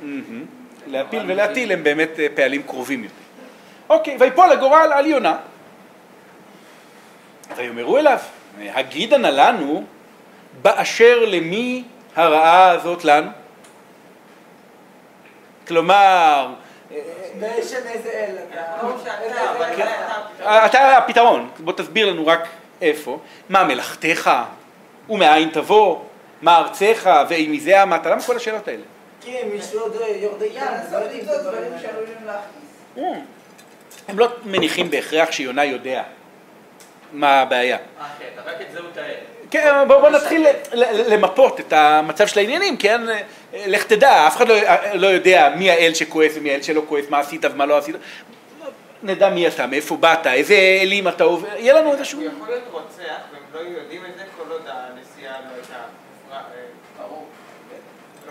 ליציב. להפיל ולהטיל הם באמת פעלים קרובים יותר. אוקיי, ויפול הגורל על יונה. ויאמרו אליו, הגידנה לנו, באשר למי הרעה הזאת לנו? כלומר... באשר איזה אל. אתה הפתרון, בוא תסביר לנו רק איפה. מה מלאכתך? ומאין תבוא? מה ארצך? ואם מזה עמת? למה כל השאלות האלה? כן, משלוד יורדיין, דברים שעלולים להכניס. הם לא מניחים בהכרח שיונה יודע מה הבעיה. כן, רק את זה הוא טעה. כן, בואו נתחיל למפות את המצב של העניינים, כן? לך תדע, אף אחד לא יודע מי האל שכועס ומי האל שלא כועס, מה עשית ומה לא עשית. נדע מי אתה, מאיפה באת, איזה אלים אתה עובר, יהיה לנו איזשהו... הוא יכול להיות רוצח, והם לא יודעים את זה כל עוד הנסיעה לא הייתה ברור.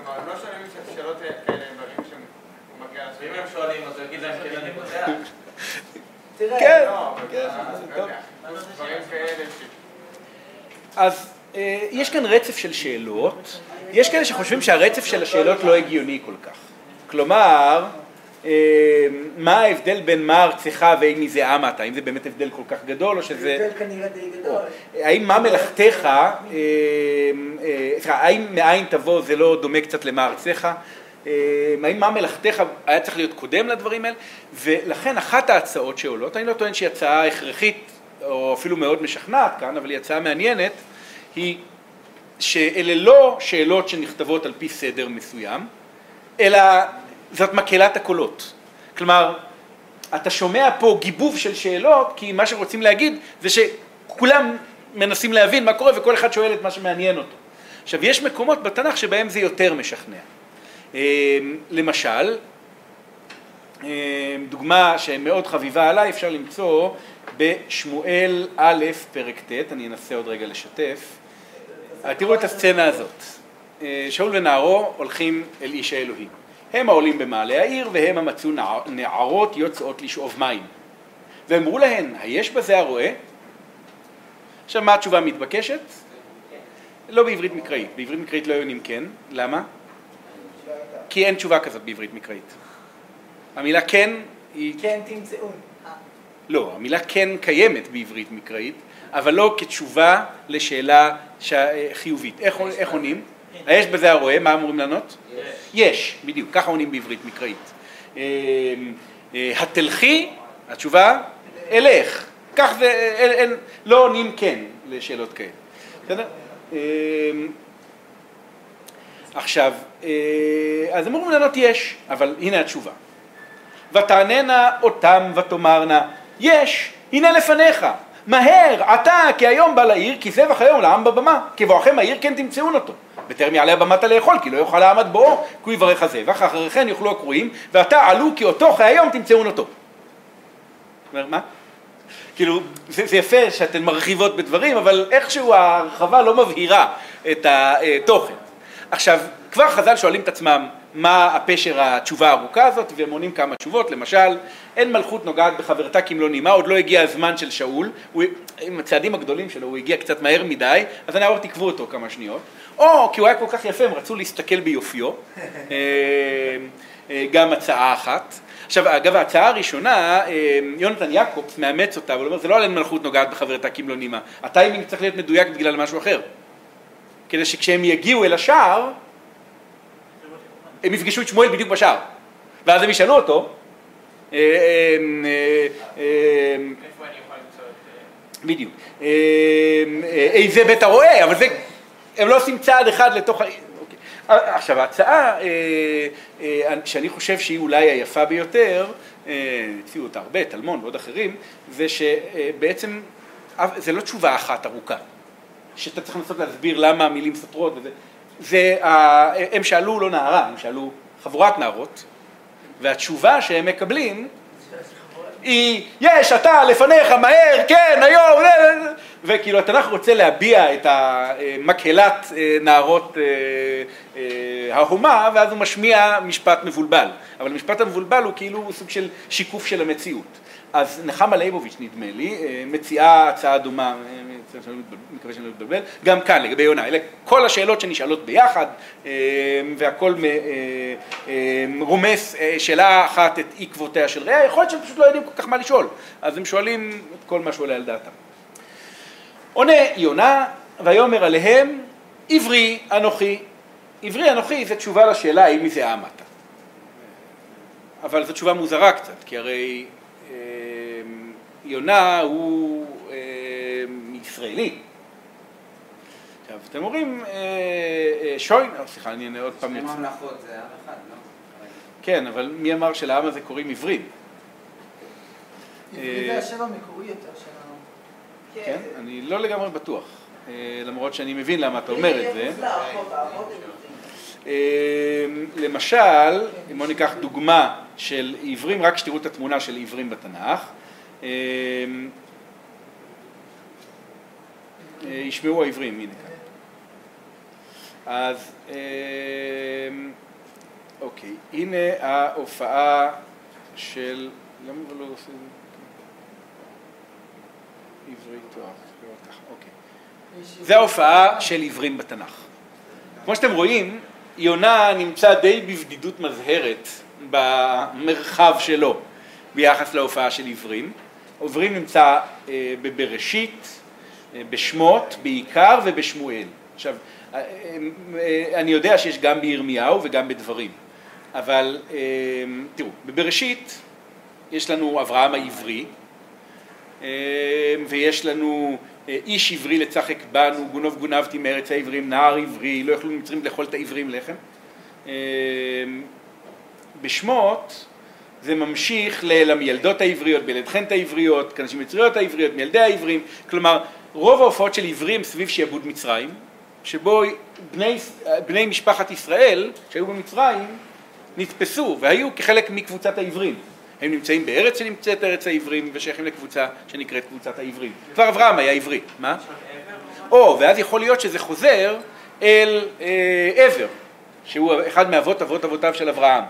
אבל לא שואלים שאלות כאלה דברים שהוא מגיע לעשות. ואם הם שואלים, אז הוא יגיד להם כאילו אני מודע. תראה. כן. דברים כאלה. אז יש כאן רצף של שאלות. יש כאלה שחושבים שהרצף של השאלות לא הגיוני כל כך. כלומר, מה ההבדל בין מה ארצך ואין מזה עמת? האם זה באמת הבדל כל כך גדול או שזה... הבדל כנראה די גדול. האם מה מלאכתך, האם מאין תבוא זה לא דומה קצת למה ארצך? האם מה מלאכתך היה צריך להיות קודם לדברים האלה? ולכן אחת ההצעות שעולות, אני לא טוען שהיא הצעה הכרחית או אפילו מאוד משכנעת כאן, אבל היא הצעה מעניינת, היא שאלה לא שאלות שנכתבות על פי סדר מסוים, אלא... זאת מקהלת הקולות. כלומר, אתה שומע פה גיבוב של שאלות, כי מה שרוצים להגיד זה שכולם מנסים להבין מה קורה וכל אחד שואל את מה שמעניין אותו. עכשיו, יש מקומות בתנ"ך שבהם זה יותר משכנע. למשל, דוגמה שמאוד חביבה עליי, אפשר למצוא בשמואל א' פרק ת', אני אנסה עוד רגע לשתף. תראו את הסצנה הזאת. שאול ונערו הולכים אל איש האלוהים. הם העולים במעלה העיר, והם המצאו נערות יוצאות לשאוב מים. ואמרו להן, היש בזה הרואה? עכשיו, מה התשובה מתבקשת? לא בעברית מקראית. בעברית מקראית לא יונים כן. למה? כי אין תשובה כזאת בעברית מקראית. המילה כן היא... כן תמצאו. לא, המילה כן קיימת בעברית מקראית, אבל לא כתשובה לשאלה חיובית. איך עונים? היש בזה הרואה, מה אמורים לענות? יש, בדיוק, ככה עונים בעברית מקראית. התלכי, התשובה, אלך. כך זה, לא עונים כן לשאלות כאלה. בסדר? עכשיו, אז אמורים לענות יש, אבל הנה התשובה. ותעננה אותם ותאמרנה, יש, הנה לפניך. מהר, עתה, כי היום בא לעיר, כי זבח היום לעם בבמה, כבואכם העיר כן תמצאון אותו. בטרם יעלה הבמת לאכול, כי לא יוכל העמד בואו, כי הוא יברך הזבח, אחריכן יאכלו הקרואים, ועתה עלו כי אותו חיי היום תמצאון אותו. אומר, מה? כאילו, זה יפה שאתן מרחיבות בדברים, אבל איכשהו הרחבה לא מבהירה את התוכן. עכשיו, כבר חז"ל שואלים את עצמם, מה הפשר התשובה הארוכה הזאת, והם עונים כמה תשובות, למשל, אין מלכות נוגעת בחברתה כמלוא נימה, עוד לא הגיע הזמן של שאול, עם הצעדים הגדולים שלו, הוא הגיע קצת מהר מדי, אז אני אמר תקבו אותו כמה שניות, או כי הוא היה כל כך יפה, הם רצו להסתכל ביופיו, גם הצעה אחת. עכשיו, אגב, ההצעה הראשונה, יונתן יעקובס מאמץ אותה, אבל הוא אומר, זה לא אין מלכות נוגעת בחברתה כמלוא נימה, הטיימינג צריך להיות מדויק בגלל משהו אחר, כדי שכשהם יגיעו אל השער, הם יפגשו את שמואל בדיוק בשער, ואז הם ישאלו אותו. בדיוק. איזה בית הרואה, אבל הם לא עושים צעד אחד לתוך... עכשיו, ההצעה שאני חושב שהיא אולי היפה ביותר, הציעו אותה הרבה, תלמון ועוד אחרים, זה שבעצם זה לא תשובה אחת ארוכה, שאתה צריך לנסות להסביר למה המילים סותרות וזה. הם שאלו לא נערה, הם שאלו חבורת נערות, והתשובה שהם מקבלים היא, יש, אתה, לפניך, מהר, כן, היום, וכאילו התנ"ך רוצה להביע את המקהלת נערות ההומה, ואז הוא משמיע משפט מבולבל, אבל המשפט המבולבל הוא כאילו סוג של שיקוף של המציאות. אז נחמה ליבוביץ' נדמה לי, מציעה הצעה דומה, מקווה שאני לא מתבלבל, גם כאן לגבי יונה, אלה כל השאלות שנשאלות ביחד, והכל רומס שאלה אחת את עקבותיה של ראיה, יכול להיות שהם פשוט לא יודעים כל כך מה לשאול, אז הם שואלים את כל מה שעולה על דעתם. עונה יונה, ויאמר עליהם, עברי אנוכי. עברי אנוכי זה תשובה לשאלה האם היא זה העמתה. אבל זו תשובה מוזרה קצת, כי הרי... יונה הוא ישראלי. עכשיו, אתם אומרים, שוין, סליחה, אני עוד פעם יוצא. שני ממלכות זה עם אחד, לא? כן, אבל מי אמר שלעם הזה קוראים עברים? עברי זה השם המקורי יותר שלנו. כן, אני לא לגמרי בטוח, למרות שאני מבין למה אתה אומר את זה. למשל, אם אני אקח דוגמה של עברים, רק שתראו את התמונה של עברים בתנ"ך, ישמעו העברים, הנה כאן. אז, אוקיי, הנה ההופעה של, למה לא עושה עברית תואר, אוקיי. זה ההופעה של עברים בתנ"ך. כמו שאתם רואים, יונה נמצא די בבדידות מזהרת במרחב שלו ביחס להופעה של עברים. עברים נמצא בבראשית, בשמות בעיקר ובשמואל. עכשיו, אני יודע שיש גם בירמיהו וגם בדברים, אבל תראו, בבראשית יש לנו אברהם העברי, ויש לנו איש עברי לצחק בנו, גונב גונבתי מארץ העברים, נער עברי, לא יכלו מצרים לאכול את העברים לחם. בשמות זה ממשיך למילדות העבריות, בילדכן את העבריות, כנשים מצריות העבריות, מילדי העברים. כלומר, רוב ההופעות של עברים סביב שיעבוד מצרים, שבו בני משפחת ישראל שהיו במצרים נתפסו והיו כחלק מקבוצת העברים. הם נמצאים בארץ שנמצאת ארץ העברים ושייכים לקבוצה שנקראת קבוצת העברים. כבר אברהם היה עברי, מה? או, ואז יכול להיות שזה חוזר אל עבר, שהוא אחד מאבות אבות אבותיו של אברהם.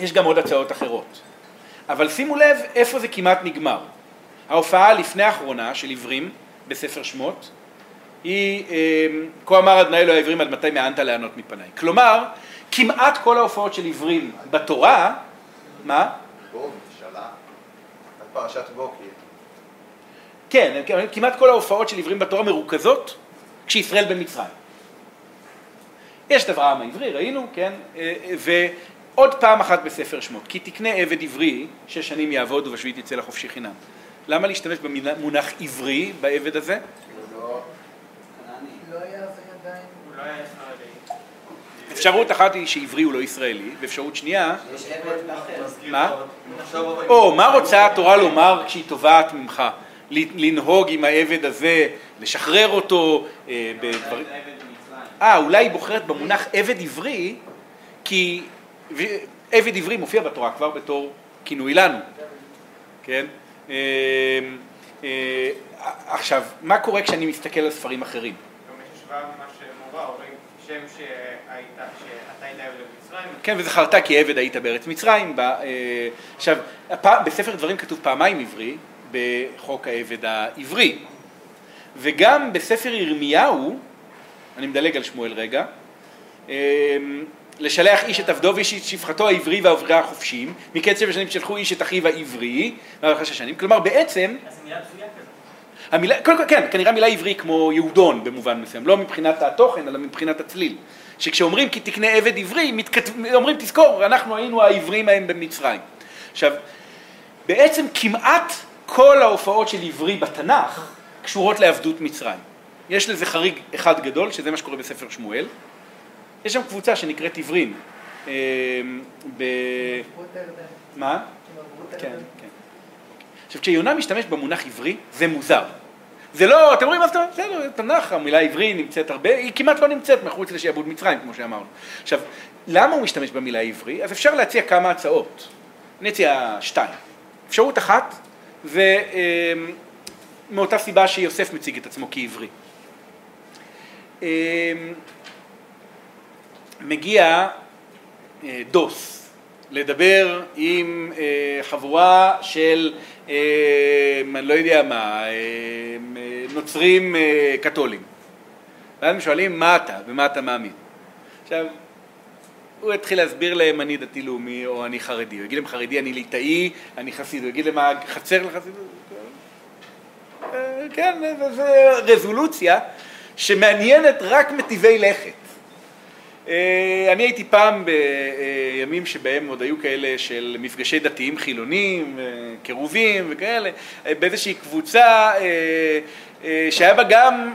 יש גם עוד הצעות אחרות. אבל שימו לב איפה זה כמעט נגמר. ההופעה לפני האחרונה של עברים בספר שמות היא, כה אמר אדוני אלוהי העברים, עד מתי מאנת לענות מפניי. כלומר, כמעט כל ההופעות של עברים בתורה, מה? בוב, נשאלה, פרשת בוב. כן, כמעט כל ההופעות של עברים בתורה מרוכזות כשישראל במצרים. יש את אברהם העברי, ראינו, כן? ועוד פעם אחת בספר שמות, כי תקנה עבד עברי, 6 שנים יעבוד ובשביעית יצא לחופשי חינם. למה להשתמש במונח עברי בעבד הזה? אפשרות אחת היא שעברי הוא לא ישראלי, ואפשרות שנייה... מה? או, מה רוצה התורה לומר כשהיא תובעת ממך? לנהוג עם העבד הזה, לשחרר אותו... אולי היא בוחרת במונח עבד עברי, כי עבד עברי מופיע בתורה כבר בתור כינוי לנו. כן? עכשיו, מה קורה כשאני מסתכל על ספרים אחרים? משוואה ממש מורה, אומרים שם שאתה היית עבד במצרים. כן, וזכרת כי עבד היית בארץ מצרים. עכשיו, בספר דברים כתוב פעמיים עברי, בחוק העבד העברי. וגם בספר ירמיהו, אני מדלג על שמואל רגע, לשלח איש את עבדו ואיש את שפחתו העברי והעברי החופשים, מקץ 7 שנים שלחו איש את אחיו העברי, מהלכה 6 שנים, כלומר בעצם... אז זה מילה בזויה כזאת. המילה, קודם כל, כן, כנראה מילה עברי כמו יהודון במובן מסוים, לא מבחינת התוכן, אלא מבחינת הצליל. שכשאומרים כי תקנה עבד עברי, אומרים תזכור, אנחנו היינו העברים ההם במצרים. עכשיו, בעצם כמעט כל ההופעות של עברי בתנ"ך קשורות לעבדות מצרים. יש לזה חריג אחד גדול, שזה מה שקורה בספר שמואל. יש שם קבוצה שנקראת עברים. מה? כן, כן. עכשיו, כשיונה משתמש במונח עברי, זה מוזר. זה לא, אתם רואים, אז זה לא, תנ"ך, המילה עברי נמצאת הרבה, היא כמעט לא נמצאת מחוץ לשעבוד מצרים, כמו שאמרנו. עכשיו, למה הוא משתמש במילה עברי? אז אפשר להציע כמה הצעות. נציע 2. אפשרות אחת, ומאותה סיבה שיוסף מציג את עצמו כעברי. מגיע דוס. לדבר עם חבורה של, אני לא יודע מה, נוצרים קתולים. ואז הם שואלים, מה אתה? ומה אתה מאמין? עכשיו, הוא התחיל להסביר להם, אני דתי לאומי או אני חרדי. הוא יגיד להם חרדי, אני ליטאי, אני חסיד. הוא יגיד להם, מה חצר לחסידות? כן, זו רזולוציה שמעניינת רק מטיבי לכת. אני הייתי פעם בימים שבהם עוד היו כאלה של מפגשי דתיים חילונים, קירובים וכאלה, באיזושהי קבוצה שהיה בה גם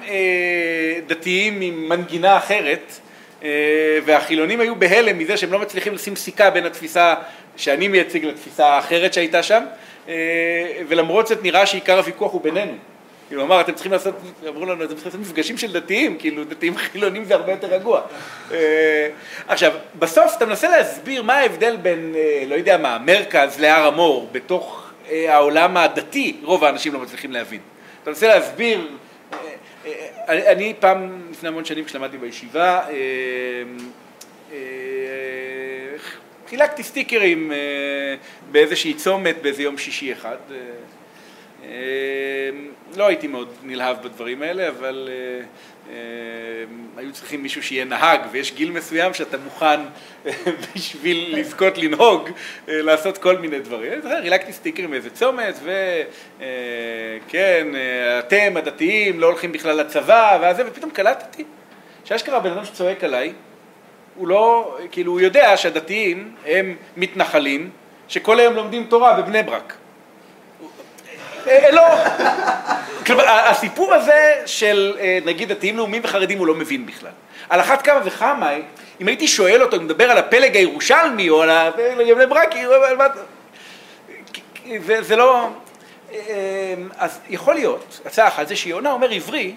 דתיים עם מנגינה אחרת, והחילונים היו בהלם מזה שהם לא מצליחים לשים סיכה בין התפיסה שאני מייצג לתפיסה האחרת שהייתה שם, ולמרות זאת נראה שעיקר הוויכוח הוא בינינו. כאילו, אמר, אתם צריכים לעשות, אמרו לנו, אתם צריכים לעשות מפגשים של דתיים, כאילו, דתיים חילונים זה הרבה יותר רגוע. עכשיו, בסוף אתה מנסה להסביר מה ההבדל בין, לא יודע מה, מרכז להר המור, בתוך העולם הדתי, רוב האנשים לא מצליחים להבין. אתה מנסה להסביר, אני פעם, לפני המון שנים כשלמדתי בישיבה, חילקתי סטיקרים באיזושהי צומת, באיזה יום שישי אחד, לא הייתי מאוד נלהב בדברים האלה, אבל היו צריכים מישהו שיהיה נהג, ויש גיל מסוים שאתה מוכן בשביל לזכות לנהוג, לעשות כל מיני דברים. רילקתי סטיקרים מאיזה צומת, וכן, אתם הדתיים לא הולכים בכלל לצבא, ואז זה, ופתאום קלטתי שאשכרה בן אדם שצועק עליי, הוא לא, כאילו הוא יודע שהדתיים הם מתנחלים, שכל היום לומדים תורה בבני ברק. לא, כלומר, הסיפור הזה של נגיד דתיים לאומיים וחרדים הוא לא מבין בכלל. על אחת כמה וכמה, אם הייתי שואל אותו, אם מדבר על הפלג הירושלמי או על יבני ברקי, זה לא... אז יכול להיות, הצעה אחת זה שיונה אומר עברי,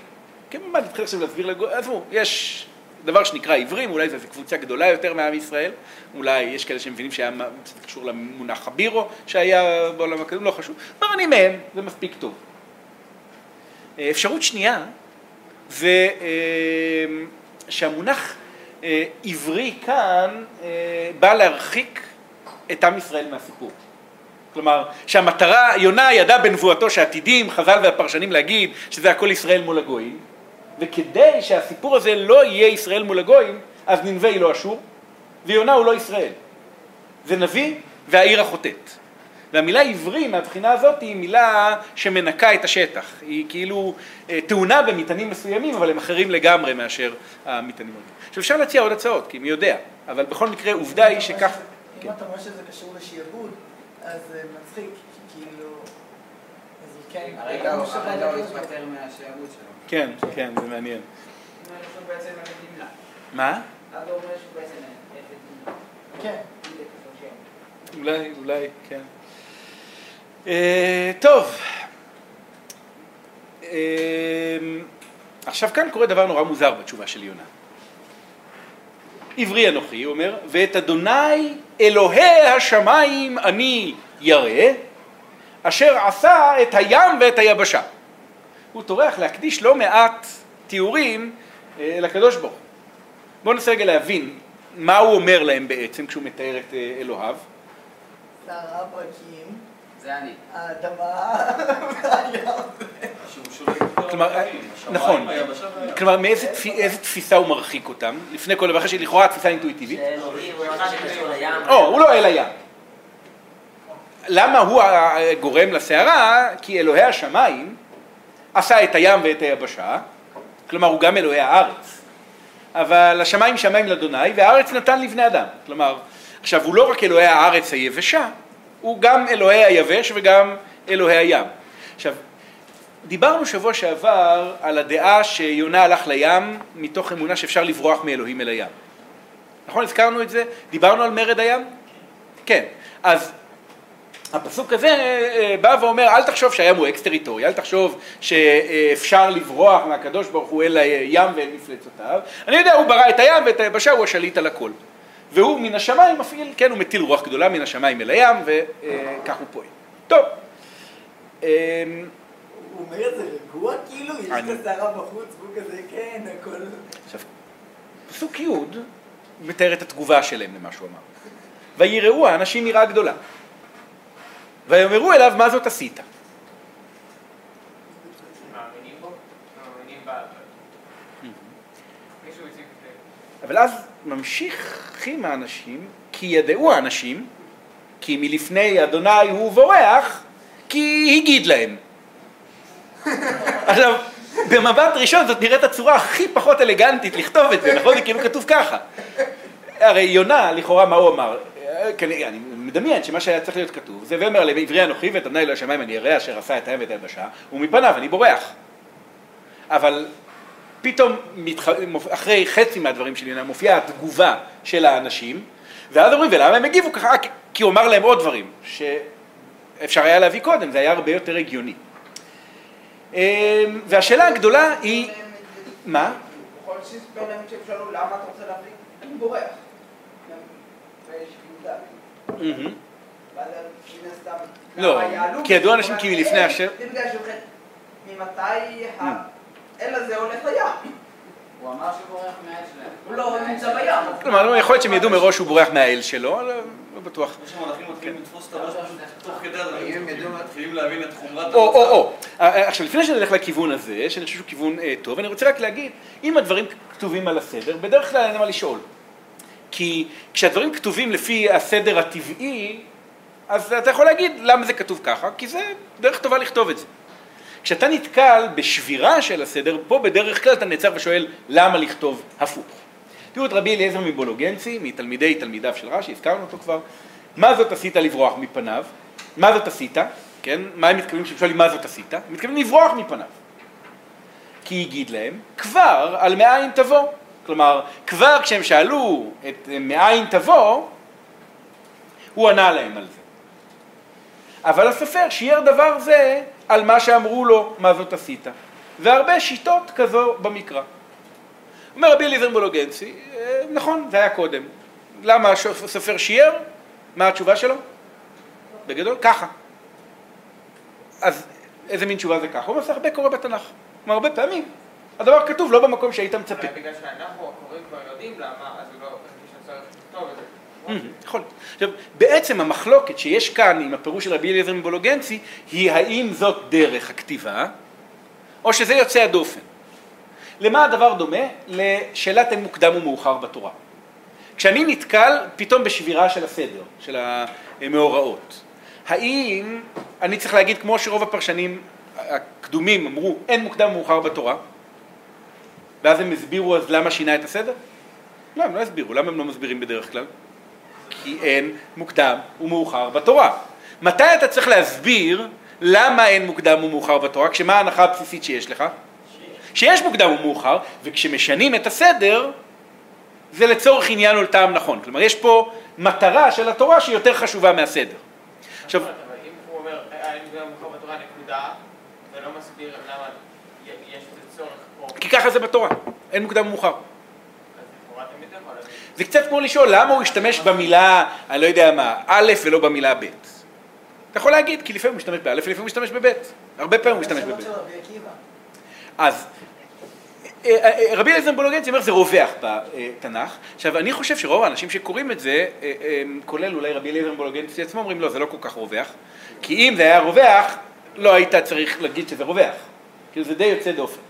כמובן תתחיל עכשיו להסביר, עזבו, יש דבר שנקרא עברים, אולי זו קבוצה גדולה יותר מעם ישראל, אולי יש כאלה שמבינים שהיה קשור למונח חבירו שהיה בעולם הקדום, לא חשוב, אבל אני מהם, זה מספיק טוב. אפשרות שנייה זה שהמונח עברי כאן בא להרחיק את עם ישראל מהסיפור. כלומר, שהמטרה, יונה ידע בנבואתו שעתידים, חז"ל והפרשנים להגיד שזה הכל ישראל מול הגויים, וכדי שהסיפור הזה לא יהיה ישראל מול הגויים, אז ננווה היא לא אשור, ויונה הוא לא ישראל. זה נביא והעיר החוטט. והמילה עברי מהבחינה הזאת היא מילה שמנקה את השטח. היא כאילו טעונה במטענים מסוימים, אבל הם אחרים לגמרי מאשר המטענים. עכשיו אפשר להציע עוד הצעות, כי מי יודע. אבל בכל מקרה עובדה היא שכך... אם אתה אומר שזה קשור לשיעבוד, אז מצחיק, כאילו... הרגע הוא התפטר מהשיעבוד שלו. כן, כן, זה מעניין. הוא אומר שהוא בעצם נגמלה. מה? אבל הוא אומר שהוא בעצם נגמלה. כן. אולי, כן. טוב, עכשיו כאן קורה דבר נורא מוזר בתשובה של יונה. עברי אנוכי, הוא אומר, ואת אדוני אלוהי השמיים אני ירא, אשר עשה את הים ואת היבשה. הוא טורח להקדיש לא מעט תיאורים לקדוש ברוך הוא. בואו ננסה רגע להבין מה הוא אומר להם בעצם כשהוא מתאר את אלוהיו. שרה פרקים. זה אני. האדמה והים. כלומר, נכון. כלומר, מאיזה תפיסה הוא מרחיק אותם? לפני כל הבחש, לכאורה התפיסה אינטואיטיבית. הוא לא אל הים. למה הוא גורם לסערה? כי אלוהי השמיים עשה את הים ואת היבשה. כלומר, הוא גם אלוהי הארץ. אבל השמיים שמיים לאדוני, והארץ נתן לבני אדם. כלומר, עכשיו, הוא לא רק אלוהי הארץ היבשה, הוא גם אלוהי היבש וגם אלוהי הים. עכשיו, דיברנו שבוע שעבר על הדעה שיונה הלך לים מתוך אמונה שאפשר לברוח מאלוהים אל הים. נכון? הזכרנו את זה? דיברנו על מרד הים? כן. אז הפסוק הזה בא ואומר, אל תחשוב שהים הוא אקס-טריטוריה, אל תחשוב שאפשר לברוח מהקדוש ברוך הוא אל הים ואל מפלצותיו. אני יודע, הוא ברא את הים ואת היבשה, הוא השליט על הכל. והוא מן השמיים מפעיל, כן, הוא מטיל רוח גדולה מן השמיים אל הים, וכך הוא פועל. טוב. הוא אומר את זה רגוע כאילו, יש את הסערה בחוץ, הוא כזה, כן, הכל. עכשיו, פסוק יוד מתאר את התגובה שלהם למה שהוא אמר. ויראו האנשים יראה גדולה. ויאמרו אליו, מה זאת עשית? מאמינים בו? מאמינים בעל. מישהו יציג את זה. אבל אז... ממשיכים האנשים, כי ידעו האנשים, כי מלפני אדוני הוא בורח, כי הגיד להם. עכשיו, במבט ראשון זאת נראית הצורה הכי פחות אלגנטית לכתוב את זה, נכון? זה כאילו כתוב ככה. הרי יונה, לכאורה, מה הוא אמר? אני מדמיין שמה שהיה צריך להיות כתוב, זה ואומר לעברי אנוכי ואת אדוני אלוהי השמיים אני ירא אשר עשה את הים ואת היבשה, ומפניו אני בורח. אבל... פתאום אחרי חצי מהדברים של יונה מופיעה התגובה של האנשים, ואז אומרים, ולמה הם הגיבו ככה? כי הוא אמר להם עוד דברים שאפשר היה להביא קודם, זה היה הרבה יותר הגיוני. והשאלה הגדולה היא... מה? בכל שספר להם שאפשרו, למה אתה רוצה להביא? אני בורח. ויש גיודה. ואז מן הסתם... לא, כי ידעו אנשים כי מלפני אשר... זה בגלל שוכן, ממתי... אלא זה הולך לים. הוא אמר שהוא בורח מהאל שלהם. הוא לא נמצא בים. כלומר, יכול להיות שהם ידעו מראש שהוא בורח מהאל שלו, לא בטוח. יש שמונחים מתחילים לתפוס את הראש תוך כדי הדברים. ידעו מתחילים להבין את חומרת... עכשיו, לפני שנלך לכיוון הזה, שאני חושב שהוא כיוון טוב, אני רוצה רק להגיד, אם הדברים כתובים על הסדר, בדרך כלל אין מה לשאול. כי כשהדברים כתובים לפי הסדר הטבעי, אז אתה יכול להגיד למה זה כתוב ככה, כי זה דרך טובה לכתוב את זה. כשאתה נתקל בשבירה של הסדר, פה בדרך כלל אתה נעצר ושואל למה לכתוב הפוך. תראו את רבי אליעזר מבולוגנצי, מתלמידיו של רש"י, הזכרנו אותו כבר, מה זאת עשית לברוח מפניו? מה זאת עשית? כן? מה הם מתכוונים ששואלים מה זאת עשית? הם מתכוונים לברוח מפניו. כי הגיד להם, כבר על מאין תבוא. כלומר, כבר כשהם שאלו את מאין תבוא, הוא ענה להם על זה. אבל הסופר שיער דבר זה, על מה שאמרו לו, מה זאת עשית. והרבה שיטות כזו במקרא. אומר רבי אליעזר מבולוגנצי, נכון, זה היה קודם. למה סופר שיער? מה התשובה שלו? בגדול, ככה. אז איזה מין תשובה זה ככה? הוא עושה הרבה קורא בתנ"ך. כלומר, הרבה פעמים. הדבר כתוב לא במקום שהיית מצפה. אבל בגלל שאנחנו הקוראים כבר יודעים למה, אז הוא לא צריך לכתוב את זה. יכול. עכשיו, בעצם המחלוקת שיש כאן עם הפירוש של רבי אליעזר מבולוגנצי היא האם זאת דרך הכתיבה או שזה יוצא הדופן. למה הדבר דומה? לשאלת מוקדם ומאוחר בתורה. כשאני נתקל פתאום בשבירה של הסדר, של המאורעות, האם אני צריך להגיד כמו שרוב הפרשנים הקדומים אמרו, אין מוקדם ומאוחר בתורה, ואז הם הסבירו אז למה שינה את הסדר? לא, הם לא הסבירו. למה הם לא מסבירים בדרך כלל? כי אין מוקדם ומאוחר בתורה. מתי אתה צריך להסביר למה אין מוקדם ומאוחר בתורה? כשמה ההנחה הבסיסית שיש לך? שיש מוקדם ומאוחר, וכשמשנים את הסדר, זה לצורך עניין או לטעם נכון. כלומר, יש פה מטרה של התורה שהיא יותר חשובה מהסדר. עכשיו, אבל אם הוא אומר, אין מוקדם ומאוחר בתורה נקודה, ולא מסביר למה יש את הצורך פה. כי ככה זה בתורה, אין מוקדם ומאוחר. זה קצת כמו לשאול למה הוא השתמש במילה, אני לא יודע מה, א' ולא במילה ב'. אתה יכול להגיד, כי לפעמים הוא משתמש בא' ולפעמים הוא משתמש בב'. הרבה פעמים הוא משתמש בב'. אז רבי אליעזר מבולוגנץ אומר, זה רווח בתנ"ך. עכשיו, אני חושב שרוב האנשים שקוראים את זה, כולל אולי רבי אליעזר מבולוגנץ עצמו, אומרים, לא, זה לא כל כך רווח. כי אם זה היה רווח, לא היית צריך להגיד שזה רווח. כי זה די יוצא דופן.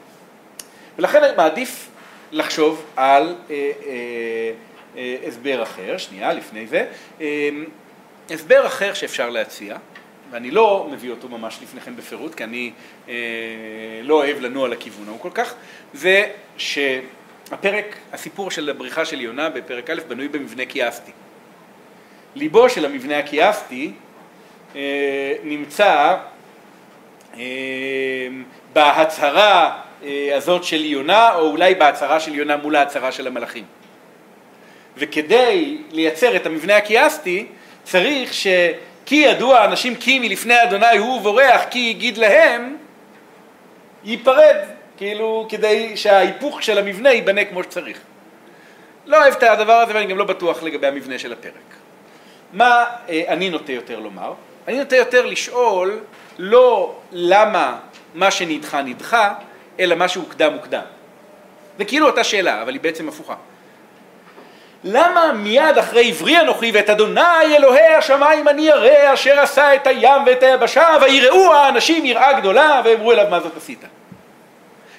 ולכן אני מעדיף לחשוב על הסבר אחר, שנייה לפני זה, הסבר אחר שאפשר להציע, ואני לא מביא אותו ממש לפניכם בפירוט, כי אני לא אוהב לנו על הכיוון הוא כל כך, זה שהפרק, הסיפור של הבריחה של יונה בפרק א' בנוי במבנה קיאסטי. ליבו של המבנה הקיאסטי נמצא בהצהרה הזאת של יונה, או אולי בהצהרה של יונה מול ההצהרה של המלאכים. וכדי לייצר את המבנה הקיאסטי, צריך כי ידוע אנשים כי מלפני אדוני הוא בורח, כי יגיד להם, ייפרד, כאילו כדי שההיפוך של המבנה ייבנה כמו שצריך. לא אוהב את הדבר הזה, ואני גם לא בטוח לגבי המבנה של הפרק. מה אני נוטה יותר לומר? אני נוטה יותר לשאול לא למה מה שנדחה נדחה, אלא מה שהוקדם הוקדם. זה כאילו אותה שאלה, אבל היא בעצם הפוכה. למה מיד אחרי עברי אנוכי ואת אדוני אלוהי השמיים אני ירא אשר עשה את הים ואת היבשה ויראו האנשים יראה גדולה ואמרו אליו מה זאת עשית?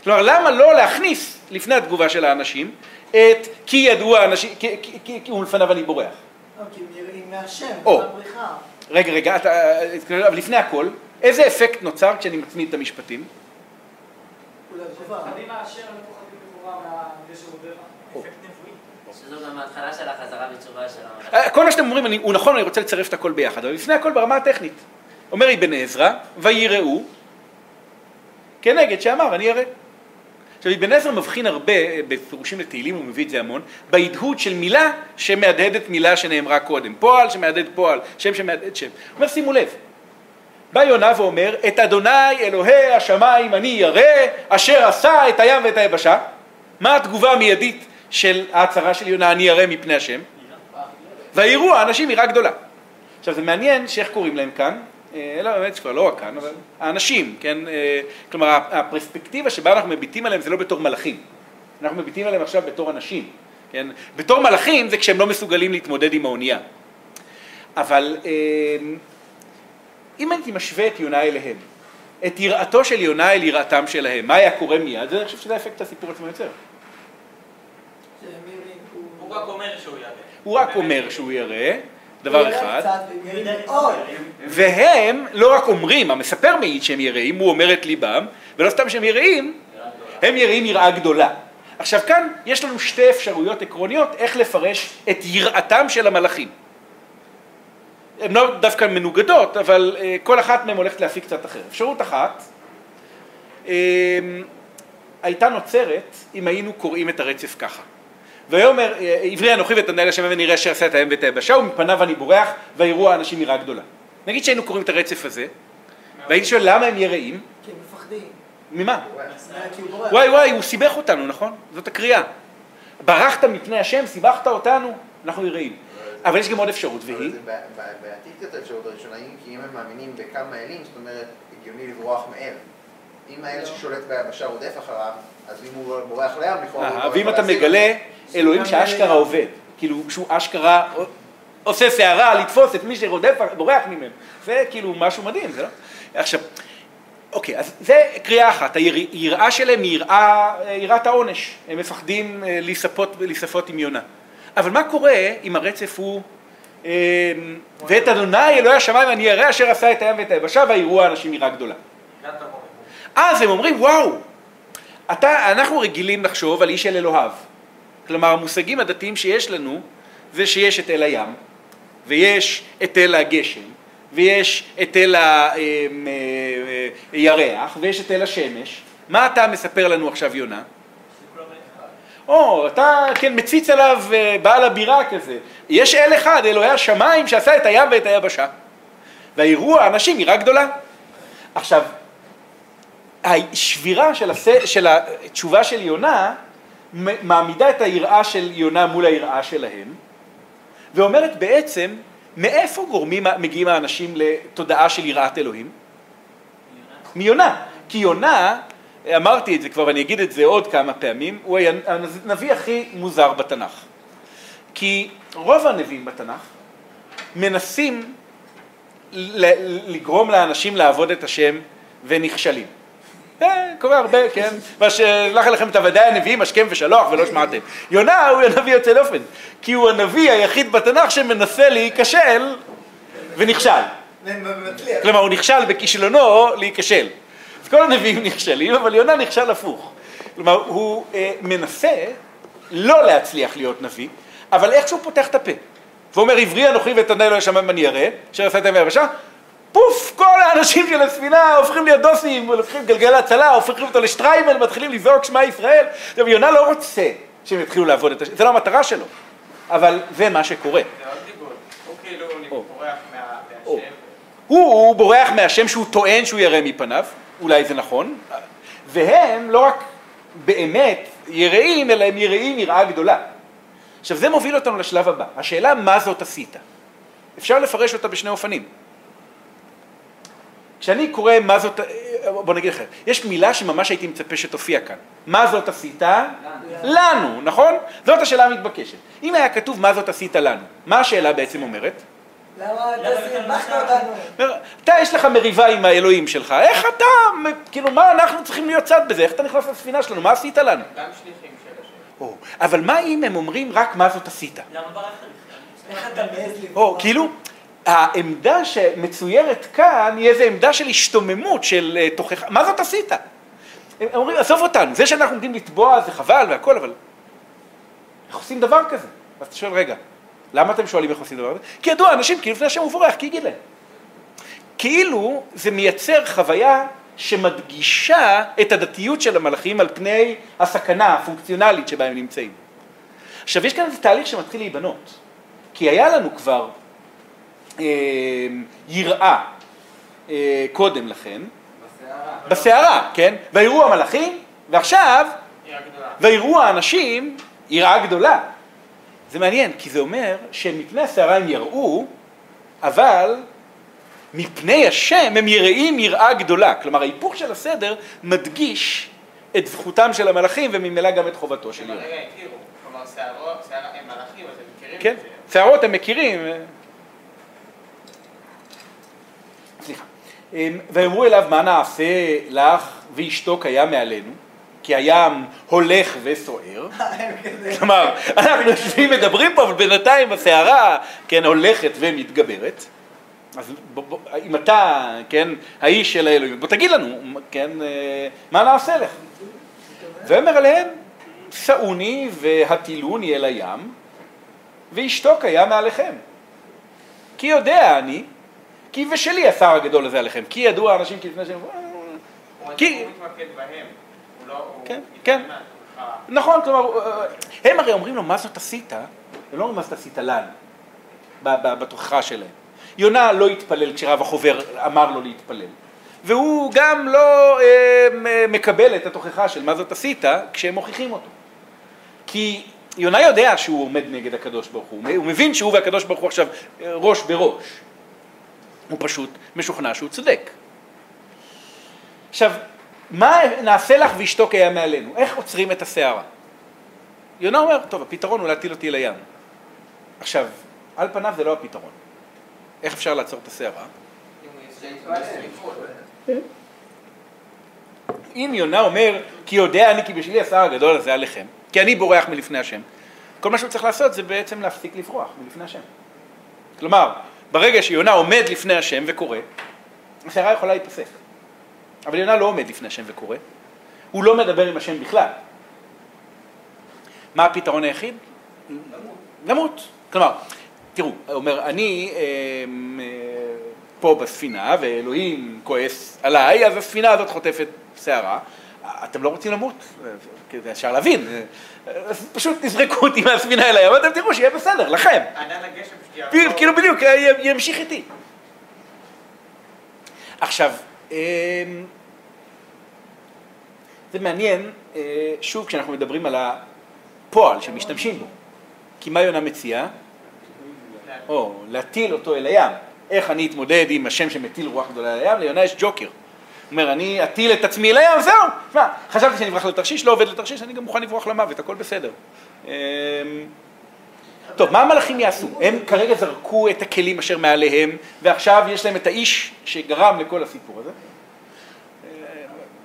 כלומר, למה לא להכניס לפני התגובה של האנשים את כי ידוע אנשים, כי הוא לפניו אני בורח? או כי נראים מהשם, מהבריחה. רגע, אבל לפני הכל, איזה אפקט נוצר כשאני מצמיד את המשפטים? חדים האשר מפוחדים בקורה מהגשר עובר, אפקט נבואי. שזו גם ההתחלה של החזרה בתשובה של... כל מה שאתם אומרים, הוא נכון, אני רוצה לצרף את הכל ביחד, אבל לפני הכל ברמה הטכנית. אומר אבן עזרא, ויראו, כנגד שאמר, אני אראה. עכשיו, אבן עזרא מבחין הרבה, בפירושים לתהילים, הוא מביא את זה המון, בהדהוד של מילה שמהדהדת מילה שנאמרה קודם. פועל שמהדהד פועל, שם שמהדהד שם. הוא אומר, שימו לב. בא יונה ואומר, את אדוני אלוהי השמיים אני ירא, אשר עשה את הים ואת היבשה. מה התגובה המיידית של ההצהרה של יונה, אני ירא מפני השם? והיראו, האנשים יראה גדולה. עכשיו, זה מעניין שאיך קוראים להם כאן, אלא באמת שכבר לא רק כאן, אבל האנשים, כן? כלומר, הפרספקטיבה שבה אנחנו מביטים עליהם זה לא בתור מלאכים. אנחנו מביטים עליהם עכשיו בתור אנשים, כן? בתור מלאכים זה כשהם לא מסוגלים להתמודד עם האונייה. אבל... אם הייתי משווה את יונה אליהם, את יראתו של יונה אל יראתם שלהם, מה היה קורה מיד? אני חושב שזה אפקט הסיפור עצמו יוצר. הוא רק אומר שהוא ירא. הוא רק אומר שהוא ירא, דבר אחד. והם לא רק אומרים, המספר מעיד שהם יראים, הוא אומר את ליבם, ולא סתם שהם יראים, הם יראים יראה גדולה. עכשיו כאן יש לנו שתי אפשרויות עקרוניות, איך לפרש את יראתם של המלאכים. הן לא דווקא מנוגדות, אבל כל אחת מהן הולכת להפיק קצת אחר. אפשרות אחת הייתה נוצרת אם היינו קוראים את הרצף ככה. ויאמר, עברי אנוכי ואת אדוני השמיים ונראה אשר עשה את הים ואת היבשה, ומפניו אני בורח, ויראו האנשים יראה גדולה. נגיד שהיינו קוראים את הרצף הזה, והייתי שואל למה הם יראים? כי הם מפחדים. ממה? וואי, הוא סיבך אותנו, נכון? זאת הקריאה. ברחת מפני השם, סיבכת אותנו, אנחנו יראים. אבל יש גם עוד אפשרות, והיא... זה בעתיד את האפשרות הראשונה, כי אם הם מאמינים בכמה אלים, זאת אומרת, הגיוני לברוח מאל. אם האל ששולט ביבשה רודף אחריו, אז אם הוא בורח לים, נכון... ואם אתה מגלה אלוהים שהאשכרה עובד, כאילו כשהוא אשכרה עושה שערה לתפוס את מי שרודף, בורח ממנו. זה כאילו משהו מדהים, זה לא? עכשיו, אוקיי, אז זה קריאה אחת, היראה שלהם היא יראת העונש, הם מפחדים להיספות עם יונה. אבל מה קורה אם הרצף הוא, ואת ה' אלוהי השמיים אני ירא אשר עשה את הים ואת היבשה ויראו האנשים יראה גדולה. אז הם אומרים, וואו, אנחנו רגילים לחשוב על איש אל אלוהיו. כלומר, המושגים הדתיים שיש לנו זה שיש את אל הים, ויש את אל הגשם, ויש את אל הירח, ויש את אל השמש. מה אתה מספר לנו עכשיו, יונה? או, אתה כן מציץ עליו בעל הבירה כזה. יש אל אחד, אלוהי השמיים, שעשה את הים ואת היבשה. והאירוע, האנשים, יראה גדולה. עכשיו, השבירה של התשובה של יונה מעמידה את היראה של יונה מול היראה שלהם, ואומרת בעצם, מאיפה מגיעים האנשים לתודעה של יראת אלוהים? מיונה. כי יונה, אמרתי את זה כבר ואני אגיד את זה עוד כמה פעמים, הוא היה הנביא הכי מוזר בתנ"ך. כי רוב הנביאים בתנ"ך מנסים לגרום לאנשים לעבוד את השם ונכשלים. קורה הרבה, כן? מה שלח לכם את עבדי הנביאים, השכם ושלוח ולא שמעתם. יונה הוא הנביא יוצא דופן, כי הוא הנביא היחיד בתנ"ך שמנסה להיכשל ונכשל. כלומר, הוא נכשל בכישלונו להיכשל. אז כל הנביאים נכשלים, אבל יונה נכשל הפוך. כלומר, הוא מנסה לא להצליח להיות נביא, אבל איכשהו פותח את הפה. ואומר, עברי אנוכי ואת ה' אלוהי השמיים אני ירא, אשר עשה את הים ואת היבשה, פוף, כל האנשים של הספינה הופכים להיות דוסים, הופכים גלגל הצלה, הופכים אותו לשטריימל, מתחילים לזעוק שמע ישראל. עכשיו, יונה לא רוצה שהם יתחילו לעבוד את השם, זה לא המטרה שלו, אבל זה מה שקורה. זה עוד דיבור, הוא כאילו בורח מהשם. הוא בורח מהשם שהוא טוען שהוא ירא מפניו, אולי זה נכון, והם לא רק באמת יראים, אלא הם יראים יראה גדולה. עכשיו, זה מוביל אותנו לשלב הבא, השאלה מה זאת עשית? אפשר לפרש אותה בשני אופנים. כשאני קורא מה זאת, בוא נגיד לכם, יש מילה שממש הייתי מצפה שתופיע כאן. מה זאת עשית? לנו, נכון? זאת השאלה המתבקשת. אם היה כתוב מה זאת עשית לנו, מה השאלה בעצם אומרת? למה תזמחת אותנו? אתה, יש לך מריבה עם האלוהים שלך, איך אתה, כאילו מה אנחנו צריכים להיות צד בזה? איך אתה נכנס לספינה שלנו? מה עשית לנו? גם שליחים של השם. אבל מה אם הם אומרים רק מה זאת עשית? למה ברח לך? איך אתה מעז לבוא? כאילו... העמדה שמצוירת כאן היא איזו עמדה של השתוממות, של תוכחה. מה זאת עשית? הם אומרים, עזוב אותנו, זה שאנחנו עומדים לטבוע זה חבל והכל, אבל איך עושים דבר כזה? אז אתה שואל, רגע, למה אתם שואלים איך עושים דבר כזה? כי ידוע, אנשים, כי לפני השם הוא בורח, כי יגיד להם. כאילו זה מייצר חוויה שמדגישה את הדתיות של המלאכים על פני הסכנה הפונקציונלית שבה הם נמצאים. עכשיו, יש כאן איזה תהליך שמתחיל להיבנות, כי היה לנו כבר יראה קודם לכן בסערה, כן? ויראו המלאכים, ועכשיו ויראו האנשים יראה גדולה. זה מעניין, כי זה אומר שמפני הסערה הם יראו, אבל מפני השם הם יראים יראה גדולה. כלומר, ההיפוך של הסדר מדגיש את זכותם של המלאכים וממילא גם את חובתו של יראה. כלומר, סערות הם מלאכים, אז הם מכירים. כן, סערות הם מכירים. סליחה. ואמרו אליו, מה נעשה לך ואשתו קיים מעלינו, כי הים הולך וסוער. כלומר, אנחנו יושבים מדברים פה, אבל בינתיים הסערה, כן, הולכת ומתגברת. אז אם אתה, כן, האיש של האלוהים, בוא תגיד לנו, כן, מה נעשה לך? ואומר עליהם, סעוני והטילוני אל הים, ואשתו קיים מעליכם. כי יודע אני, כי ושלי השר הגדול הזה עליכם, כי ידעו האנשים כלפני שהם... הוא מתמקד בהם, הוא לא... כן, כן, נכון, כלומר, הם הרי אומרים לו, מה זאת עשית? הם לא אומרים, מה זאת עשית לנו, בתוכחה שלהם. יונה לא התפלל כשרב החובר אמר לו להתפלל, והוא גם לא מקבל את התוכחה של מה זאת עשית, כשהם מוכיחים אותו. כי יונה יודע שהוא עומד נגד הקדוש ברוך הוא, הוא מבין שהוא והקדוש ברוך הוא עכשיו ראש בראש. הוא פשוט משוכנע שהוא צודק. עכשיו, מה נעשה לך ואשתו קיים מעלינו? איך עוצרים את הסערה? יונה אומר, טוב, הפתרון הוא להטיל אותי לים. עכשיו, על פניו זה לא הפתרון. איך אפשר לעצור את הסערה? אם יונה אומר, כי יודע אני כי בשבילי הסער הגדול הזה עליכם, כי אני בורח מלפני השם, כל מה שהוא צריך לעשות זה בעצם להפסיק לברוח מלפני השם. כלומר, ברגע שיונה עומד לפני השם וקורא, הסערה יכולה להיפסק. אבל יונה לא עומד לפני השם וקורא, הוא לא מדבר עם השם בכלל. מה הפתרון היחיד? למות. כלומר, תראו, אומר, אני פה בספינה ואלוהים כועס עליי, אז הספינה הזאת חוטפת שערה, אתם לא רוצים למות, זה אפשר להבין, אז פשוט נזרקו אותי מהספינה אליי, אבל אתם תראו שיהיה בסדר, לכם. ענן הגשם שתיארנו. כאילו בדיוק, ימשיך איתי. עכשיו, זה מעניין, שוב כשאנחנו מדברים על הפועל שמשתמשים בו, כי מה יונה מציע? או, להטיל אותו אל הים. איך אני אתמודד עם השם שמטיל רוח גדולה אל הים? ליונה יש ג'וקר. הוא אומר, אני אטיל את עצמי אל הים, זהו. מה, חשבתי שאני אברח לתרשיש, לא עובד לתרשיש, אני גם מוכן לברוח למוות, הכל בסדר. טוב, מה המלאכים יעשו? הם כרגע זרקו את הכלים אשר מעליהם, ועכשיו יש להם את האיש שגרם לכל הסיפור הזה.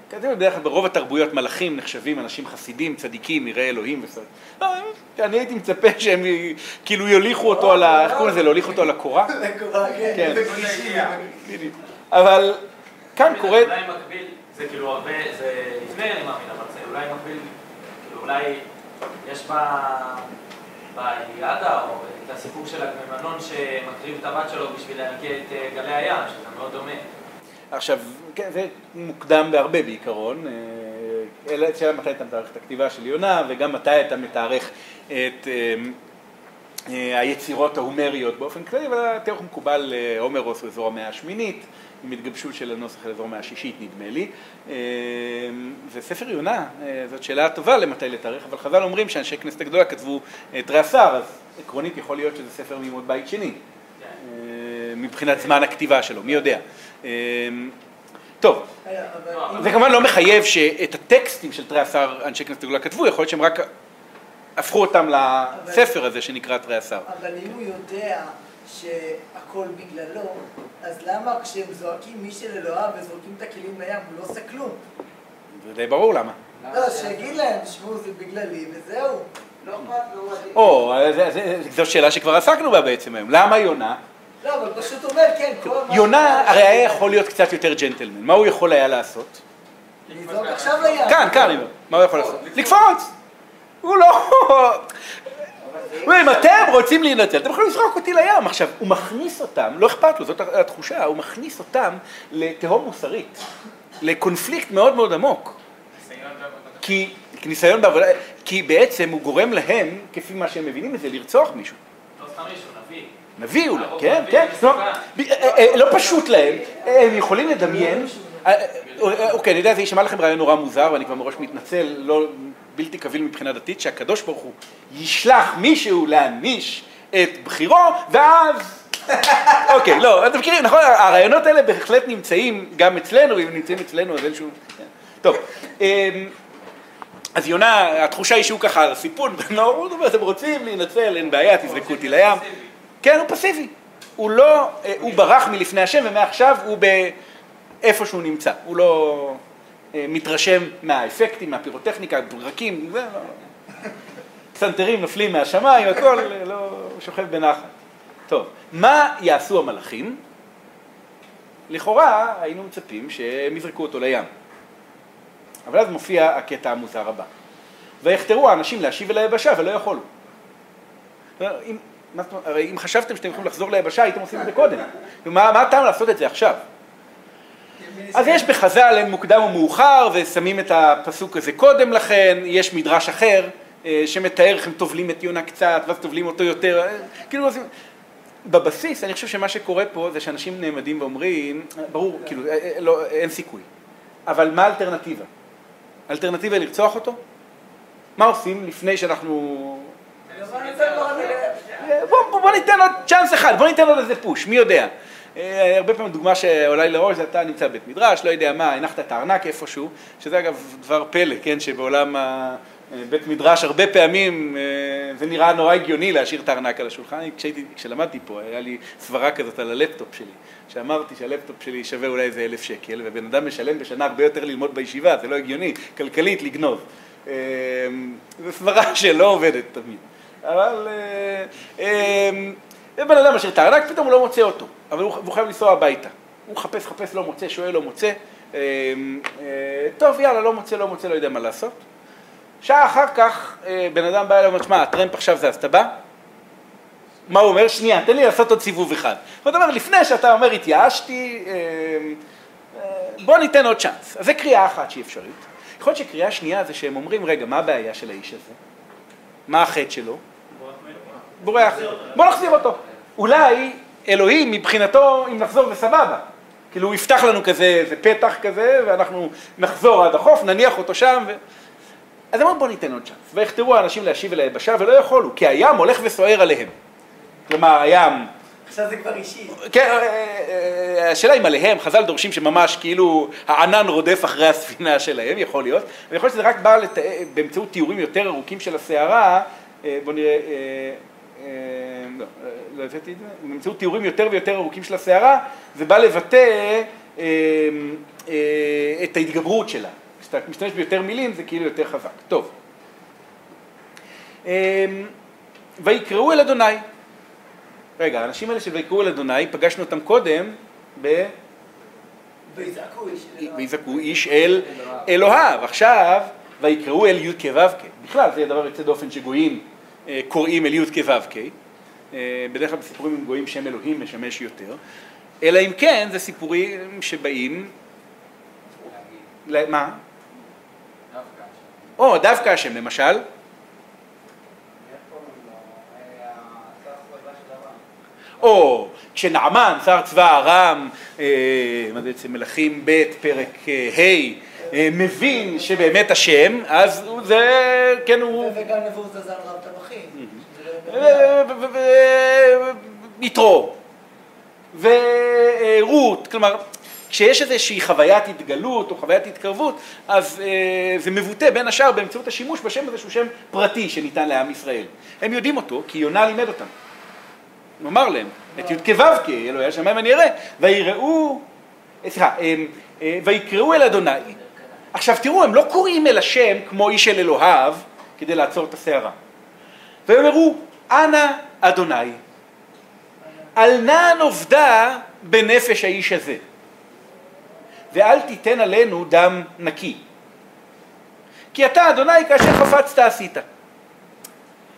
אתם יודעים, ברוב התרבויות מלאכים נחשבים אנשים חסידים, צדיקים, יראי אלוהים וסתם. אני הייתי מצפה שהם כאילו יוליכו אותו על ה... איך קוראים לזה? להוליך אותו על הקורה? לקורה, כן. זה גלישייה. אבל כאן קורה... אולי מקביל, זה כאילו הרבה... זה לפני אני מאמין, אבל זה אולי מקביל... כאילו אולי יש באיליאדה או את הסיפור של הגמנון שמקריב את הבת שלו בשביל להנקה את גלי הים, שזה מאוד דומה. עכשיו, כן, זה מוקדם בהרבה בעיקרון, שאלה מתי אתה מתארך את הכתיבה של יונה, וגם מתי אתה מתארך את היצירות ההומריות באופן כללי, אבל התארך מקובל הומרוס הוא אזור המאה השמינית, עם התגבשות של הנוסח לאזור המאה השישית נדמה לי, וספר יונה, זאת שאלה טובה למתי לתארך, אבל חז"ל אומרים שאנשי כנסת הגדולה כתבו את רעשר, אז עקרונית יכול להיות שזה ספר מימות בית שני, מבחינת זמן הכתיבה שלו, מי יודע. טוב, זה כמובן לא מחייב שאת הטקסטים של 13 אנשי כנסת הגדולה כתבו, יכול להיות שהם רק הפכו אותם לספר הזה שנקרא 13. אבל אם הוא יודע שהכל בגללו, אז למה כשהם זועקים מי של אלוהיו וזורקים את הכלים לים, הוא לא עושה כלום? זה די ברור למה. לא, שיגיד להם, תשמעו, זה בגללי וזהו. לא חפת, לא רגיל. זו שאלה שכבר עסקנו בה בעצם היום. למה יונה? לא, אבל פשוט אומר, כן, כל מה... יונה הרי היה יכול להיות קצת יותר ג'נטלמן. מה הוא יכול היה לעשות? לזרוק עכשיו לים. כאן, מה הוא יכול לעשות? לקפוץ! הוא לא... אם אתם רוצים להינצל, אתם יכולים לזרוק אותי לים. עכשיו, הוא מכניס אותם, לא אכפת לו, זאת התחושה, הוא מכניס אותם לתהום מוסרית, לקונפליקט מאוד מאוד עמוק. ניסיון בעבודה, כי בעצם הוא גורם להם, כפי מה שהם מבינים את זה, לרצוח מישהו. לא סתם מישהו, נביא. נביא אולי, כן, כן, לא פשוט להם, הם יכולים לדמיין, אוקיי, אני יודע, זה יישמע לכם רעיון נורא מוזר, ואני כבר מראש מתנצל, לא בלתי קביל מבחינה דתית, שהקדוש ברוך הוא ישלח מישהו להעניש את בחירו, ואז, אוקיי, לא, אתם מכירים, נכון, הרעיונות האלה בהחלט נמצאים גם אצלנו, אם נמצאים אצלנו, אז אין שום, טוב, אז יונה, התחושה היא שהוא ככה, הסיפון, נאורות, אתם רוצים להינצל, אין בעיה, תזרקו אותי לים, כן, הוא פסיבי. הוא לא, הוא ברח מלפני השם, ומעכשיו הוא באיפה שהוא נמצא. הוא לא מתרשם מהאפקטים, מהפירוטכניקה, ברקים, זה לא. סנטרים נופלים מהשמיים, הכל לא שוכב בנחת. טוב, מה יעשו המלאכים? לכאורה היינו מצפים שהם יזרקו אותו לים. אבל אז מופיע הקטע המוזר הבא. ויחתרו האנשים להשיב אל היבשה, ולא יכולו. הרי אם חשבתם שאתם יכולים לחזור ליבשה, הייתם עושים את זה קודם. ומה הטעם לעשות את זה עכשיו? אז יש בחז"ל, אין מוקדם ומאוחר, ושמים את הפסוק הזה קודם לכן, יש מדרש אחר, שמתאר איך הם טובלים את יונה קצת, ואז טובלים אותו יותר. כאילו, בבסיס, אני חושב שמה שקורה פה, זה שאנשים נעמדים ואומרים, ברור, כאילו, לא, אין סיכוי. אבל מה האלטרנטיבה? האלטרנטיבה לרצוח אותו? מה עושים לפני שאנחנו... בוא ניתן עוד צ'אנס אחד, בוא ניתן עוד איזה פוש, מי יודע. הרבה פעמים דוגמה שאולי לראש, זה אתה נמצא בבית מדרש, לא יודע מה, הנחת את הארנק איפשהו, שזה אגב דבר פלא, כן, שבעולם בית מדרש הרבה פעמים זה נראה נורא הגיוני להשאיר את הארנק על השולחן. כשלמדתי פה היה לי סברה כזאת על הלפטופ שלי, שאמרתי שהלפטופ שלי שווה אולי איזה 1,000 שקל, ובן אדם משלם בשנה הרבה יותר ללמוד בישיבה, זה לא הגיוני, כלכלית לגנוב. זו סברה שלא עובדת תמיד. אבל בן אדם משאיר את הארנק, פתאום הוא לא מוצא אותו, אבל הוא חייב לנסוע הביתה. הוא חפש, לא מוצא, שואל, לא מוצא. טוב, יאללה, לא מוצא, לא יודע מה לעשות. שעה אחר כך, בן אדם בא אליו ואומר, שמע, הטרמפ עכשיו זה הסתבה? מה הוא אומר? שנייה, תן לי לעשות עוד סיבוב אחד. זאת אומרת, לפני שאתה אומר, התייאשתי, בוא ניתן עוד צ'אנס. אז זה קריאה אחת שהיא אפשרית. יכול להיות שקריאה שנייה זה שהם אומרים, רגע, מה הבעיה של האיש הזה? מה החטא שלו? בורח. בוא נחזיר אותו. אולי אלוהים מבחינתו, אם נחזור וסבבה. כאילו הוא יפתח לנו כזה, זה פתח כזה, ואנחנו נחזור עד החוף, נניח אותו שם ו... אז אמרו, בוא ניתן עוד צ'אנס, והכתרו האנשים להשיב אל היבשה, ולא יכולו, כי הים הולך וסוער עליהם. כלומר, הים... עכשיו זה כבר אישי. כן, השאלה אם עליהם, חז"ל דורשים שממש כאילו הענן רודף אחרי הספינה שלהם, יכול להיות. אבל יכול להיות שזה רק בא באמצעות תיאורים יותר ארוכים של הסערה, בוא נראה... לא הבאתי את זה. באמצעות תיאורים יותר ויותר ארוכים של הסערה, זה בא לבטא את ההתגברות שלה. כשאתה משתמש ביותר מילים, זה כאילו יותר חזק. טוב. ויקראו אל אדוני. רגע, האנשים האלה שויקראו אל אדוני, פגשנו אותם קודם ב... ויזעקו איש אל אלוהיו. עכשיו, ויקראו אל י' כ' ו' כ'. בכלל, זה הדבר יוצא דופן שגויים קוראים אל י' כ' ו' כ'. בדרך כלל בסיפורים עם גויים שם אלוהים משמש יותר. אלא אם כן, זה סיפורים שבאים... מה? או, דווקא השם, למשל. או, כשנעמן, שר צבא ארם, מה זה בעצם, מלכים ב' פרק ה', מבין שבאמת השם, אז זה, כן הוא... וגם נבוזזר רב טבחים. יתרו. ורות, כלומר... כשיש איזושהי חוויית התגלות או חוויית התקרבות, אז זה מבוטא בין השאר באמצעות השימוש בשם הזה שהוא שם פרטי שניתן לעם ישראל. הם יודעים אותו כי יונה לימד אותם. נאמר להם, את י' כ' ו' כ', אלוהי השמיים אני אראה, ויקראו אל אדוני. עכשיו תראו, הם לא קוראים אל השם כמו איש אל אלוהיו כדי לעצור את הסערה. והם אמרו, אנא אדוני, אל נא נאבדה בנפש האיש הזה. ואל תיתן עלינו דם נקי. כי אתה, אדוני, כאשר חפצת עשית.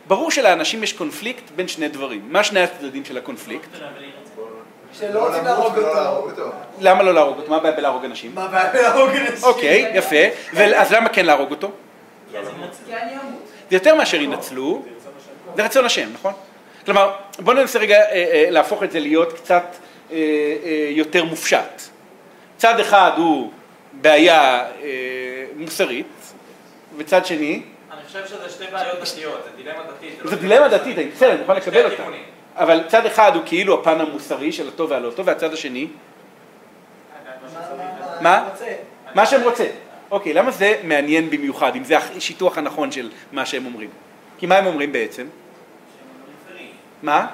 ברור שלאנשים יש קונפליקט בין שני דברים. מה שני הצדדים של הקונפליקט? שלא רוצים להרוג אותו. למה לא להרוג אותו? מה הבעיה בלהרוג אנשים? אוקיי, יפה. אז למה כן להרוג אותו? זה יותר מאשר ינצלו. זה רצון השם, נכון? כלומר, בואו ננסה רגע להפוך את זה להיות קצת יותר מופשט. צד אחד הוא בעיה מוסרית, וצד שני... אני חושב שזה שתי בעיות דתיות, זה דילמה דתית. זה דילמה דתית, אני חושב, אני מוכן לקבל אותה. אבל צד אחד הוא כאילו הפן המוסרי של הטוב והלא טוב, והצד השני... מה? מה שהם רוצים. אוקיי, למה זה מעניין במיוחד, אם זה השיתוח הנכון של מה שהם אומרים? כי מה הם אומרים בעצם? מה? השם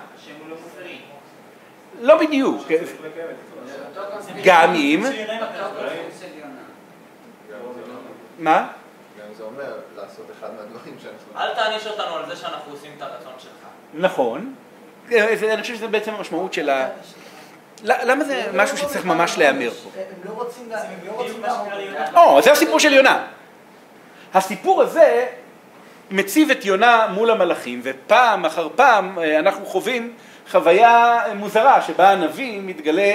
הוא לא מוסרי. לא בדיוק. גם אם... מה? גם זה אומר לעשות אחד מהדברים שאנחנו... אל תעניש אותנו על זה שאנחנו עושים את הרצון שלך. נכון. אני חושב שזה בעצם המשמעות של ה... למה זה משהו שצריך ממש להיאמר פה? הם לא רוצים להאמר. זה הסיפור של יונה. הסיפור הזה מציב את יונה מול המלאכים, ופעם אחר פעם אנחנו חווים חוויה מוזרה שבה הנביא מתגלה...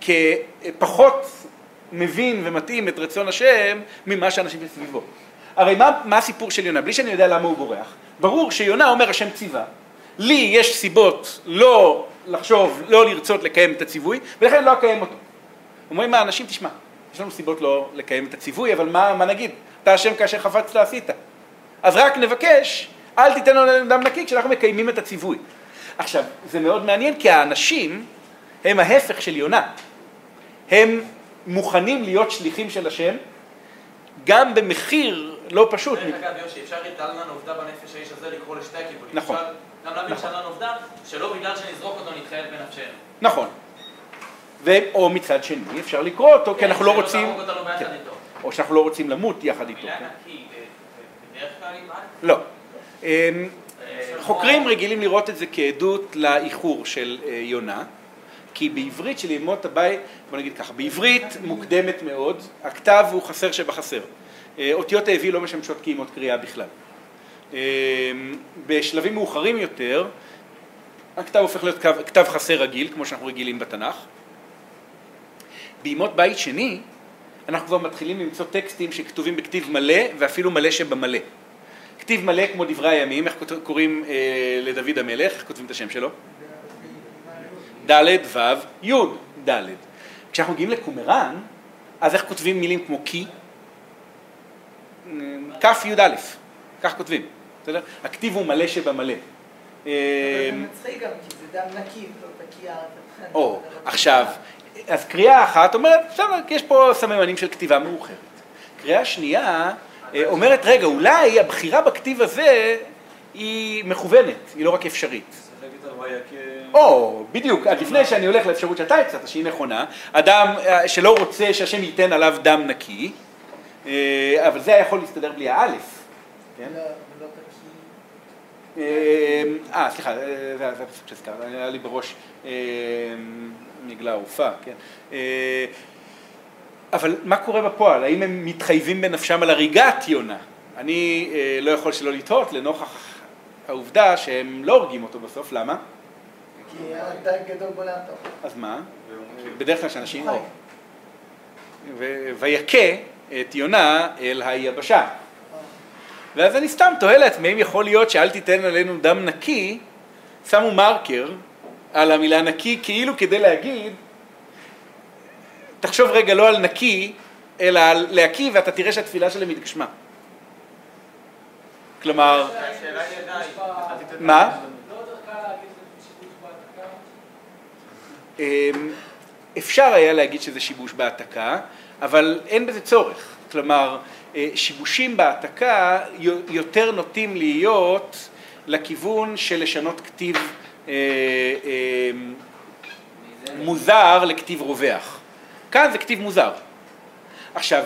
כפחות מבין ומתאים את רצון השם ממה שאנשים בסביבו. הרי מה הסיפור של יונה? בלי שאני יודע למה הוא בורח. ברור שיונה אומר השם ציווה. לי יש סיבות לא לחשוב, לא לרצות לקיים את הציווי, ולכן לא אקיים אותו. אומרים מה אנשים תשמע, יש לנו סיבות לא לקיים את הציווי, אבל מה נגיד? אתה השם כאשר חפצת עשית. אז רק נבקש, אל תיתן לנו דם נקי כשאנחנו מקיימים את הציווי. עכשיו, זה מאוד מעניין כי האנשים... הם ההפך של יונה. הם מוכנים להיות שליחים של השם, גם במחיר לא פשוט. אגב יושי, אפשר להתעל לנו עובדה בנפש האיש הזה לקרוא לשתי הכיוונים. נכון. גם להבין שעל לנו עובדה שלא בגלל שנזרוק אותו נתחייל בנפשנו. נכון. או מצד שני אפשר לקרוא אותו כי אנחנו לא רוצים... או שאנחנו לא רוצים למות יחד איתו. מילה נקי, בדרך כלל נמעט? לא. חוקרים רגילים לראות את זה כעדות לאיחור של יונה. כי בעברית של ימות הבית, בוא נגיד ככה, בעברית מוקדמת מאוד, הכתב הוא חסר שבחסר. אותיות האבי לא משמשות כאימות קריאה בכלל. בשלבים מאוחרים יותר, הכתב הופך להיות כתב חסר רגיל, כמו שאנחנו רגילים בתנ"ך. בימות בית שני, אנחנו כבר מתחילים למצוא טקסטים שכתובים בכתיב מלא, ואפילו מלא שבמלא. כתיב מלא כמו דברי הימים, איך קוראים לדוד המלך, איך כותבים את השם שלו? ד' ו' י' ד'. כשאנחנו מגיעים לקומראן, אז איך כותבים מילים כמו כי? כף י' א', כך כותבים. בסדר? הכתיב הוא מלא שבמלא. זה מצחיק גם כי זה דם נקי, לא תקיע. או, עכשיו, אז קריאה אחת אומרת, בסדר, יש פה סממנים של כתיבה מאוחרת. קריאה שנייה אומרת, רגע, אולי הבחירה בכתיב הזה היא מכוונת, היא לא רק אפשרית. או, בדיוק, עד לפני שאני הולך לאפשרות שאתה הצעת, שהיא נכונה, אדם שלא רוצה שהשם ייתן עליו דם נקי, אבל זה היה יכול להסתדר בלי האלף. כן? לא תקי. סליחה, זה הפסוק שזכר, היה לי בראש מגלה ערופה, כן. אבל מה קורה בפועל? האם הם מתחייבים בנפשם על הריגת יונה? אני לא יכול שלא לתהות לנוכח העובדה שהם לא הורגים אותו בסוף, למה? כי הדג גדול בולע אותו. אז מה? בדרך כלל שאנשים הורגים. ויקה את יונה אל היבשה. ואז אני סתם תוהה לעצמי, אם יכול להיות שאל תיתן עלינו דם נקי, שמו מרקר על המילה נקי, כאילו כדי להגיד, תחשוב רגע לא על נקי, אלא על להקי, ואתה תראה שהתפילה שלהם מתגשמה. כלומר, מה? אפשר היה להגיד שזה שיבוש בהעתקה, אבל אין בזה צורך. כלומר, שיבושים בהעתקה יותר נוטים להיות לכיוון של לשנות כתיב מוזר לכתיב רווח. כאן זה כתיב מוזר. עכשיו,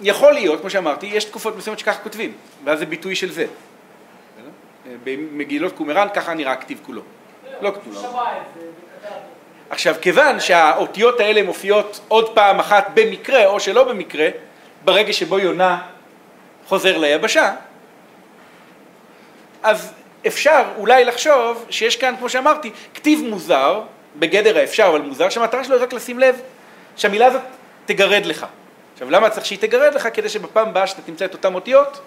יכול להיות, כמו שאמרתי, יש תקופות מסוימת שכך כותבים, ואז זה ביטוי של זה. במגילות קומראן, ככה נראה הכתיב כולו. לא כתוב לו. עכשיו, כיוון שהאותיות האלה מופיעות עוד פעם אחת במקרה, או שלא במקרה, ברגע שבו יונה חוזר ליבשה, אז אפשר אולי לחשוב שיש כאן, כמו שאמרתי, כתיב מוזר, בגדר האפשר, אבל מוזר, שהמטרה שלו היא רק לשים לב שהמילה הזאת תגרד לך. עכשיו, למה צריך שהיא תגרד לך? כדי שבפעם הבאה שאתה תמצא את אותם אותיות,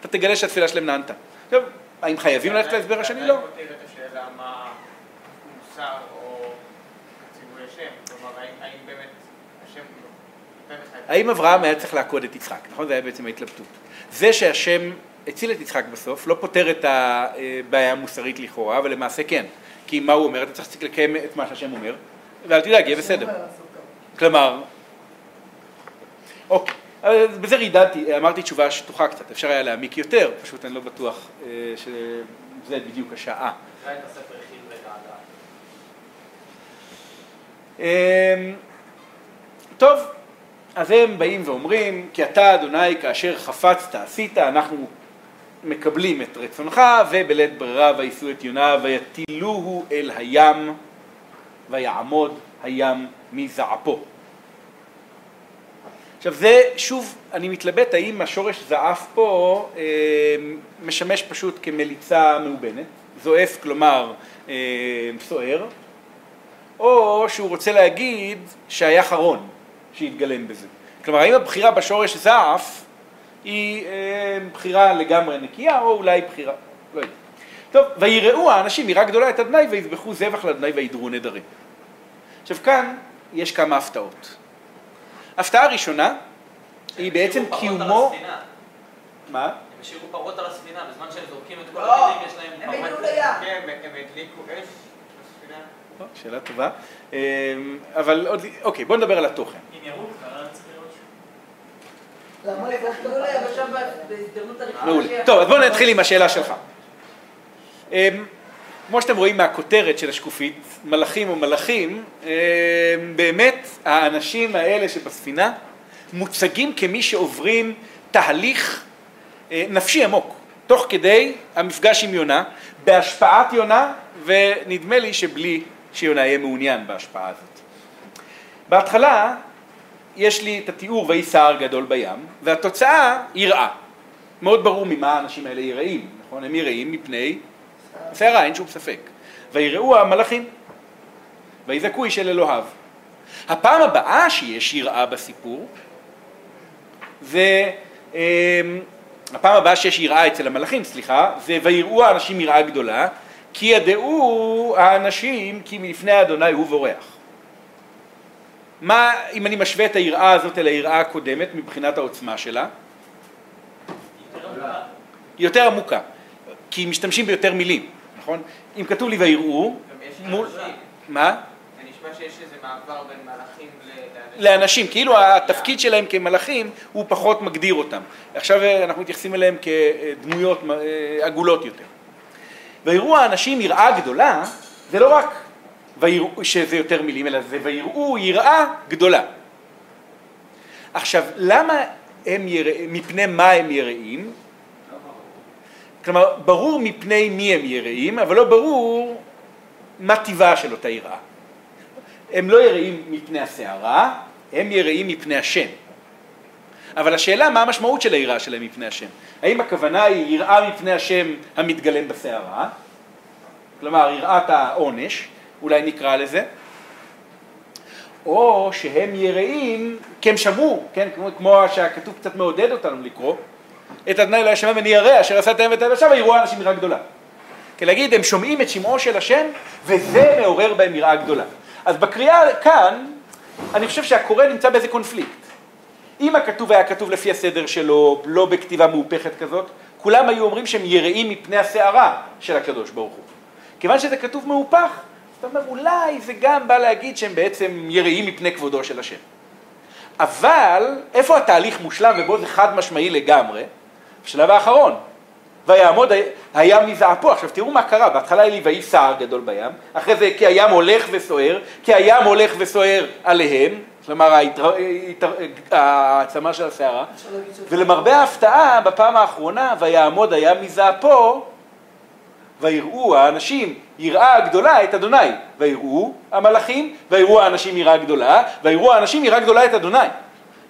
אתה תגלה שהתפילה שלהם נענתה. עכשיו, האם חייבים ללכת להסבר השני? לא. למה מוסר או ציווי השם? כלומר, האם באמת השם נותן לך את זה? האם אברהם היה צריך לעקוד את יצחק? נכון? זה היה בעצם ההתלבטות. זה שהשם הציל את יצחק בסוף, לא פותר את הבעיה המוסרית לכאורה, אבל למעשה כן. כי מה הוא אומר? אתה צריך לקיים את מה שהשם אומר, ואל תדאג, יהיה בסדר. כלומר, אוקיי. אז בזה רידדתי, אמרתי תשובה שטוחה קצת, אפשר היה להעמיק יותר, פשוט אני לא בטוח שזה בדיוק השעה. אולי את הספר הכי רגע. טוב, אז הם באים ואומרים, כי אתה אדוני כאשר חפצת עשית, אנחנו מקבלים את רצונך, ובלית ברירה ויישאו את יונה ויתילוהו אל הים, ויעמוד הים מזעפו. עכשיו זה, שוב, אני מתלבט האם השורש זעף פה משמש פשוט כמליצה מאובנת, זועף כלומר סוער, או שהוא רוצה להגיד שהיה חרון שהתגלם בזה. כלומר, האם הבחירה בשורש זעף היא בחירה לגמרי נקייה, או אולי בחירה, לא יודע. טוב, ויראו האנשים יראה גדולה את אדוני ויזבחו זבח לאדוני וידרו נדרים. עכשיו כאן יש כמה הפתעות. הפתעה הראשונה היא בעצם קיומו... מה? הם השאירו פרות על הספינה, בזמן שהם זורקים את כל הכלים יש להם... הם היו לים! כן, הם הדליקו אש בספינה. שאלה טובה. אבל עוד... אוקיי, בואו נדבר על התוכן. אם ירוק, קרה צריך לראות טוב, אז בואו נתחיל עם השאלה שלך. כמו שאתם רואים מהכותרת של השקופית, מלאכים או מלאכים, באמת האנשים האלה שבספינה מוצגים כמי שעוברים תהליך נפשי עמוק, תוך כדי המפגש עם יונה, בהשפעת יונה, ונדמה לי שבלי שיונה יהיה מעוניין בהשפעה הזאת. בהתחלה יש לי את התיאור "ויהי סער גדול בים", והתוצאה יראה. מאוד ברור ממה האנשים האלה יראים, נכון? הם יראים מפני סערה, אין שום ספק. ויראו המלאכים, ויזעקו איש אל אלוהיו. הפעם הבאה שיש יראה בסיפור, הפעם הבאה שיש יראה אצל המלאכים, זה ויראו האנשים יראה גדולה, כי ידעו האנשים כי מלפני אדוני הוא בורח. מה, אם אני משווה את היראה הזאת אל היראה הקודמת מבחינת העוצמה שלה? יותר עמוקה. כי משתמשים ביותר מילים, נכון? אם כתוב לי ויראו, מול... מה? אני חושב שיש איזה מעבר בין מלאכים לאנשים, כאילו התפקיד שלהם כמלאכים הוא פחות מגדיר אותם. עכשיו אנחנו מתייחסים אליהם כדמויות עגולות יותר. ויראו האנשים יראה גדולה, זה לא רק שזה יותר מילים, אלא זה ויראו יראה גדולה. עכשיו, למה הם יראים, מפני מה הם יראים? כלומר, ברור מפני מי הם יראים, אבל לא ברור מה טבעה של אותה יראה. הם לא יראים מפני הסערה, הם יראים מפני השם. אבל השאלה מה המשמעות של היראה שלהם מפני השם. האם הכוונה היא יראה מפני השם המתגלם בסערה, כלומר יראת העונש, אולי נקרא לזה, או שהם יראים, כי הם שמעו, כן, כמו שהכתוב קצת מעודד אותנו לקרוא, את אדוני לא ישמע וניירא אשר עשה את האם ואת היבשה ויראו האנשים יראה גדולה. כי להגיד, הם שומעים את שמעו של השם, וזה מעורר בהם יראה גדולה. אז בקריאה כאן, אני חושב שהקורא נמצא באיזה קונפליקט. אם הכתוב היה כתוב לפי הסדר שלו, לא בכתיבה מאופכת כזאת, כולם היו אומרים שהם יראים מפני הסערה של הקדוש ברוך הוא. כיוון שזה כתוב מאופך, זאת אומרת, אולי זה גם בא להגיד שהם בעצם יראים מפני כבודו של השם. אבל איפה התהליך מושלם ובו זה חד משמעי לגמרי? בשלב האחרון. ויעמוד הים מזעפו. עכשיו תראו מה קרה. בהתחלה היה לי ויהי סער גדול בים. אחרי זה כי הים הולך וסוער. כי הים הולך וסוער עליהם. כלומר העצמה של הסערה. ולמרבה ההפתעה בפעם האחרונה ויעמוד הים מזעפו. ויראו האנשים יראה גדולה את אדוני. ויראו המלאכים. ויראו האנשים יראה גדולה. ויראו האנשים יראה גדולה את אדוני.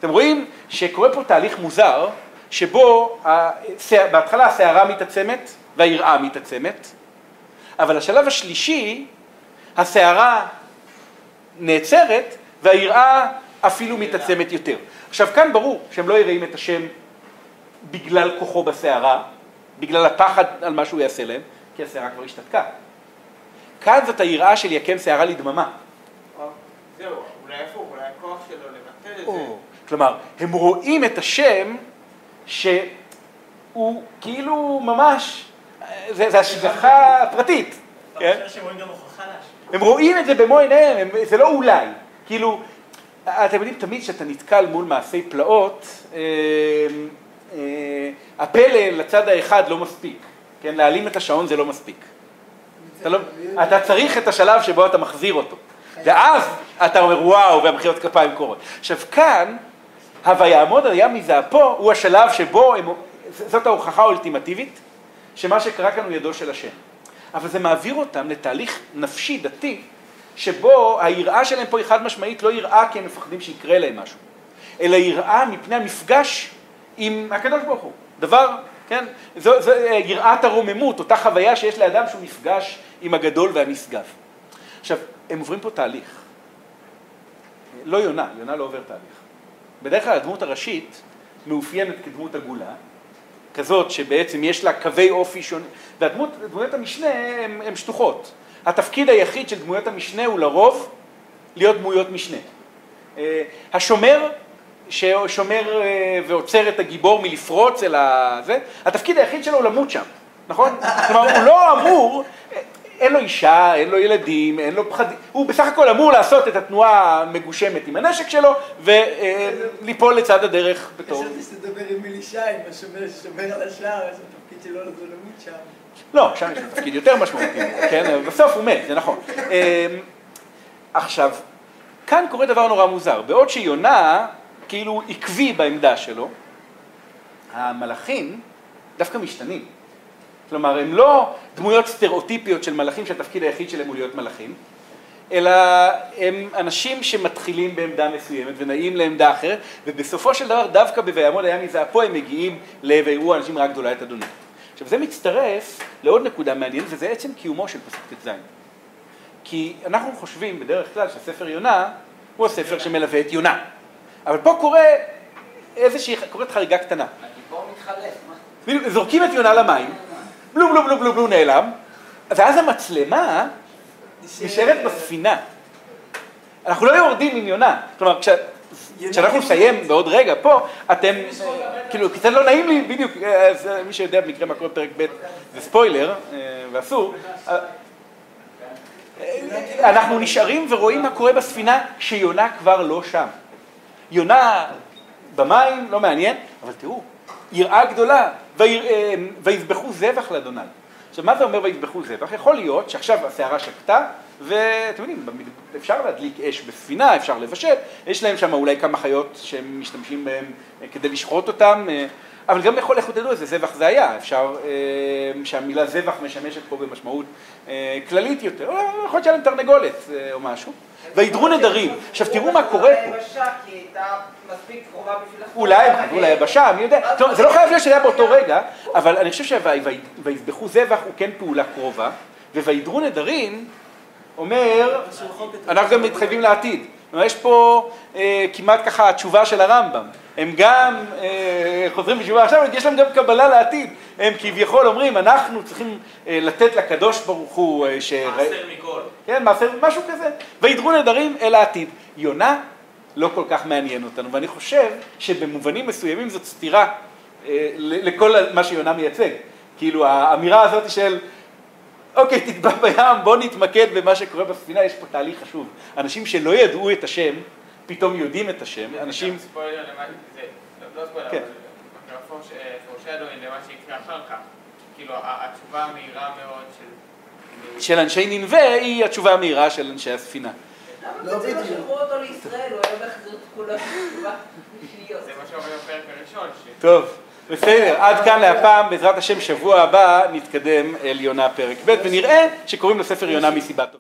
אתם רואים שקורה פה תהליך מוזר. שבו בהתחלה הסערה מתעצמת והיראה מתעצמת, אבל השלב השלישי, הסערה נעצרת והיראה אפילו מתעצמת יותר. עכשיו כאן ברור שהם לא יראים את השם בגלל כוחו בסערה, בגלל הפחד על מה שהוא יעשה להם, כי הסערה כבר השתתקה. כאן זאת היראה של יקם סערה לדממה. זהו, אולי איפה, אולי הכוח שלו לבטל את זה. כלומר, הם רואים את השם שהוא כאילו ממש, זה השגחה פרטית. הם רואים את זה במו עיניהם, זה לא אולי. כאילו, אתם יודעים תמיד שאתה נתקל מול מעשי פלאות, הפלא לצד האחד לא מספיק. להעלים את השעון זה לא מספיק. אתה צריך את השלב שבו אתה מחזיר אותו. ואז אתה אומר וואו, והמחיאות כפיים קורות. עכשיו כאן, הויעמוד הים מזעפו הוא השלב שבו, זאת ההוכחה האולטימטיבית, שמה שקרה כאן הוא ידו של השם. אבל זה מעביר אותם לתהליך נפשי דתי, שבו היראה שלהם פה היא חד משמעית לא יראה כי הם מפחדים שיקרה להם משהו, אלא יראה מפני המפגש עם הקדוש ברוך הוא. דבר, כן, זו יראת הרוממות, אותה חוויה שיש לאדם שהוא נפגש עם הגדול והנשגב. עכשיו, הם עוברים פה תהליך. לא יונה, יונה לא עובר תהליך. בדרך כלל הדמות הראשית מאופיינת כדמות עגולה, כזאת שבעצם יש לה קווי אופי שונה, והדמויות המשנה הן שטוחות. התפקיד היחיד של דמויות המשנה הוא לרוב להיות דמויות משנה. השומר ששומר ועוצר את הגיבור מלפרוץ אל הזה, התפקיד היחיד שלו הוא למות שם, נכון? כלומר, הוא לא אמור, אין לו אישה, אין לו ילדים, אין לו פחדים, הוא בסך הכל אמור לעשות את התנועה המגושמת עם הנשק שלו וליפול לצד הדרך בתור. חשבתי שתדבר עם אלישי, מה ששומר על השער, אז התפקיד שלו לזולמות שם. לא, שם יש תפקיד יותר משמעותי, כן? בסוף הוא מת, זה נכון. עכשיו, כאן קורה דבר נורא מוזר, בעוד שיונה כאילו עקבי בעמדה שלו, המלאכים דווקא משתנים. כלומר, הם לא דמויות סטריאוטיפיות של מלאכים שהתפקיד היחיד שלהם הוא להיות מלאכים, אלא הם אנשים שמתחילים בעמדה מסוימת ונעים לעמדה אחרת, ובסופו של דבר דווקא בויעמוד הים יזעפו הם מגיעים ל"ויראו אנשים רק גדולה את אדוני". עכשיו זה מצטרף לעוד נקודה מעניינת, וזה עצם קיומו של פסוק ט"ז. כי אנחנו חושבים בדרך כלל שהספר יונה הוא הספר שמלווה את יונה. אבל פה קורה איזושהי, קורית חריגה קטנה. הגיבור מתחלף. זורקים את יונה למים, בלום, בלום, בלום, בלום, בלום, נעלם, ואז המצלמה נשארת בספינה. אנחנו לא יורדים עם יונה, כלומר, כשאנחנו נסיים בעוד רגע פה, אתם, כאילו, קצת לא נעים לי, בדיוק, מי שיודע במקרה מה קורה פרק ב' זה ספוילר, ואסור, אנחנו נשארים ורואים מה קורה בספינה, שיונה כבר לא שם. יונה במים, לא מעניין, אבל תראו, יראה גדולה, ויזבחו זבח לאדוני. עכשיו, מה זה אומר ויזבחו זבח? יכול להיות שעכשיו הסערה שקטה, ואתם יודעים, אפשר להדליק אש בספינה, אפשר לבשל, יש להם שם אולי כמה חיות שהם משתמשים בהם כדי לשחוט אותם, אבל גם יכול איך תדעו איזה זבח זה היה, אפשר שהמילה זבח משמשת פה במשמעות כללית יותר, או יכול להיות שהיה להם תרנגולת או משהו. וידרו נדרים. עכשיו תראו מה קורה פה. אולי, אולי בשעה, מי יודע. זה לא חייב להיות שזה היה באותו רגע, אבל אני חושב שויזבחו זבח הוא כן פעולה קרובה, ווידרו נדרים אומר, אנחנו גם מתחייבים לעתיד. יש פה כמעט ככה התשובה של הרמב"ם. הם גם חוזרים בתשובה עכשיו, יש להם גם קבלה לעתיד. הם כביכול אומרים, אנחנו צריכים לתת לקדוש ברוך הוא מעשר מכל. כן, מעשר, משהו כזה. וידרו נדרים אל העתיד. יונה לא כל כך מעניין אותנו, ואני חושב שבמובנים מסוימים זאת סתירה לכל מה שיונה מייצג. כאילו, האמירה הזאת של אוקיי, תטבע בים, בוא נתמקד במה שקורה בספינה, יש פה תהליך חשוב. אנשים שלא ידעו את השם, פתאום יודעים את השם. אנשים ספוילר למה זה, לא ספוילר, אבל פורשדוינג למה שיקרה אחר כך. כאילו, התשובה המהירה מאוד של אנשי נינווה היא התשובה המהירה של אנשי הספינה. למה זה לא שלחו אותו לישראל? הוא היה מחזיר את כולו לתשובה משניות. זה מה שאומר בפרק הראשון. טוב. בסדר, עד כאן להפעם, בעזרת השם שבוע הבא נתקדם אל יונה פרק ב' ונראה שקוראים לספר יונה מסיבה טובה.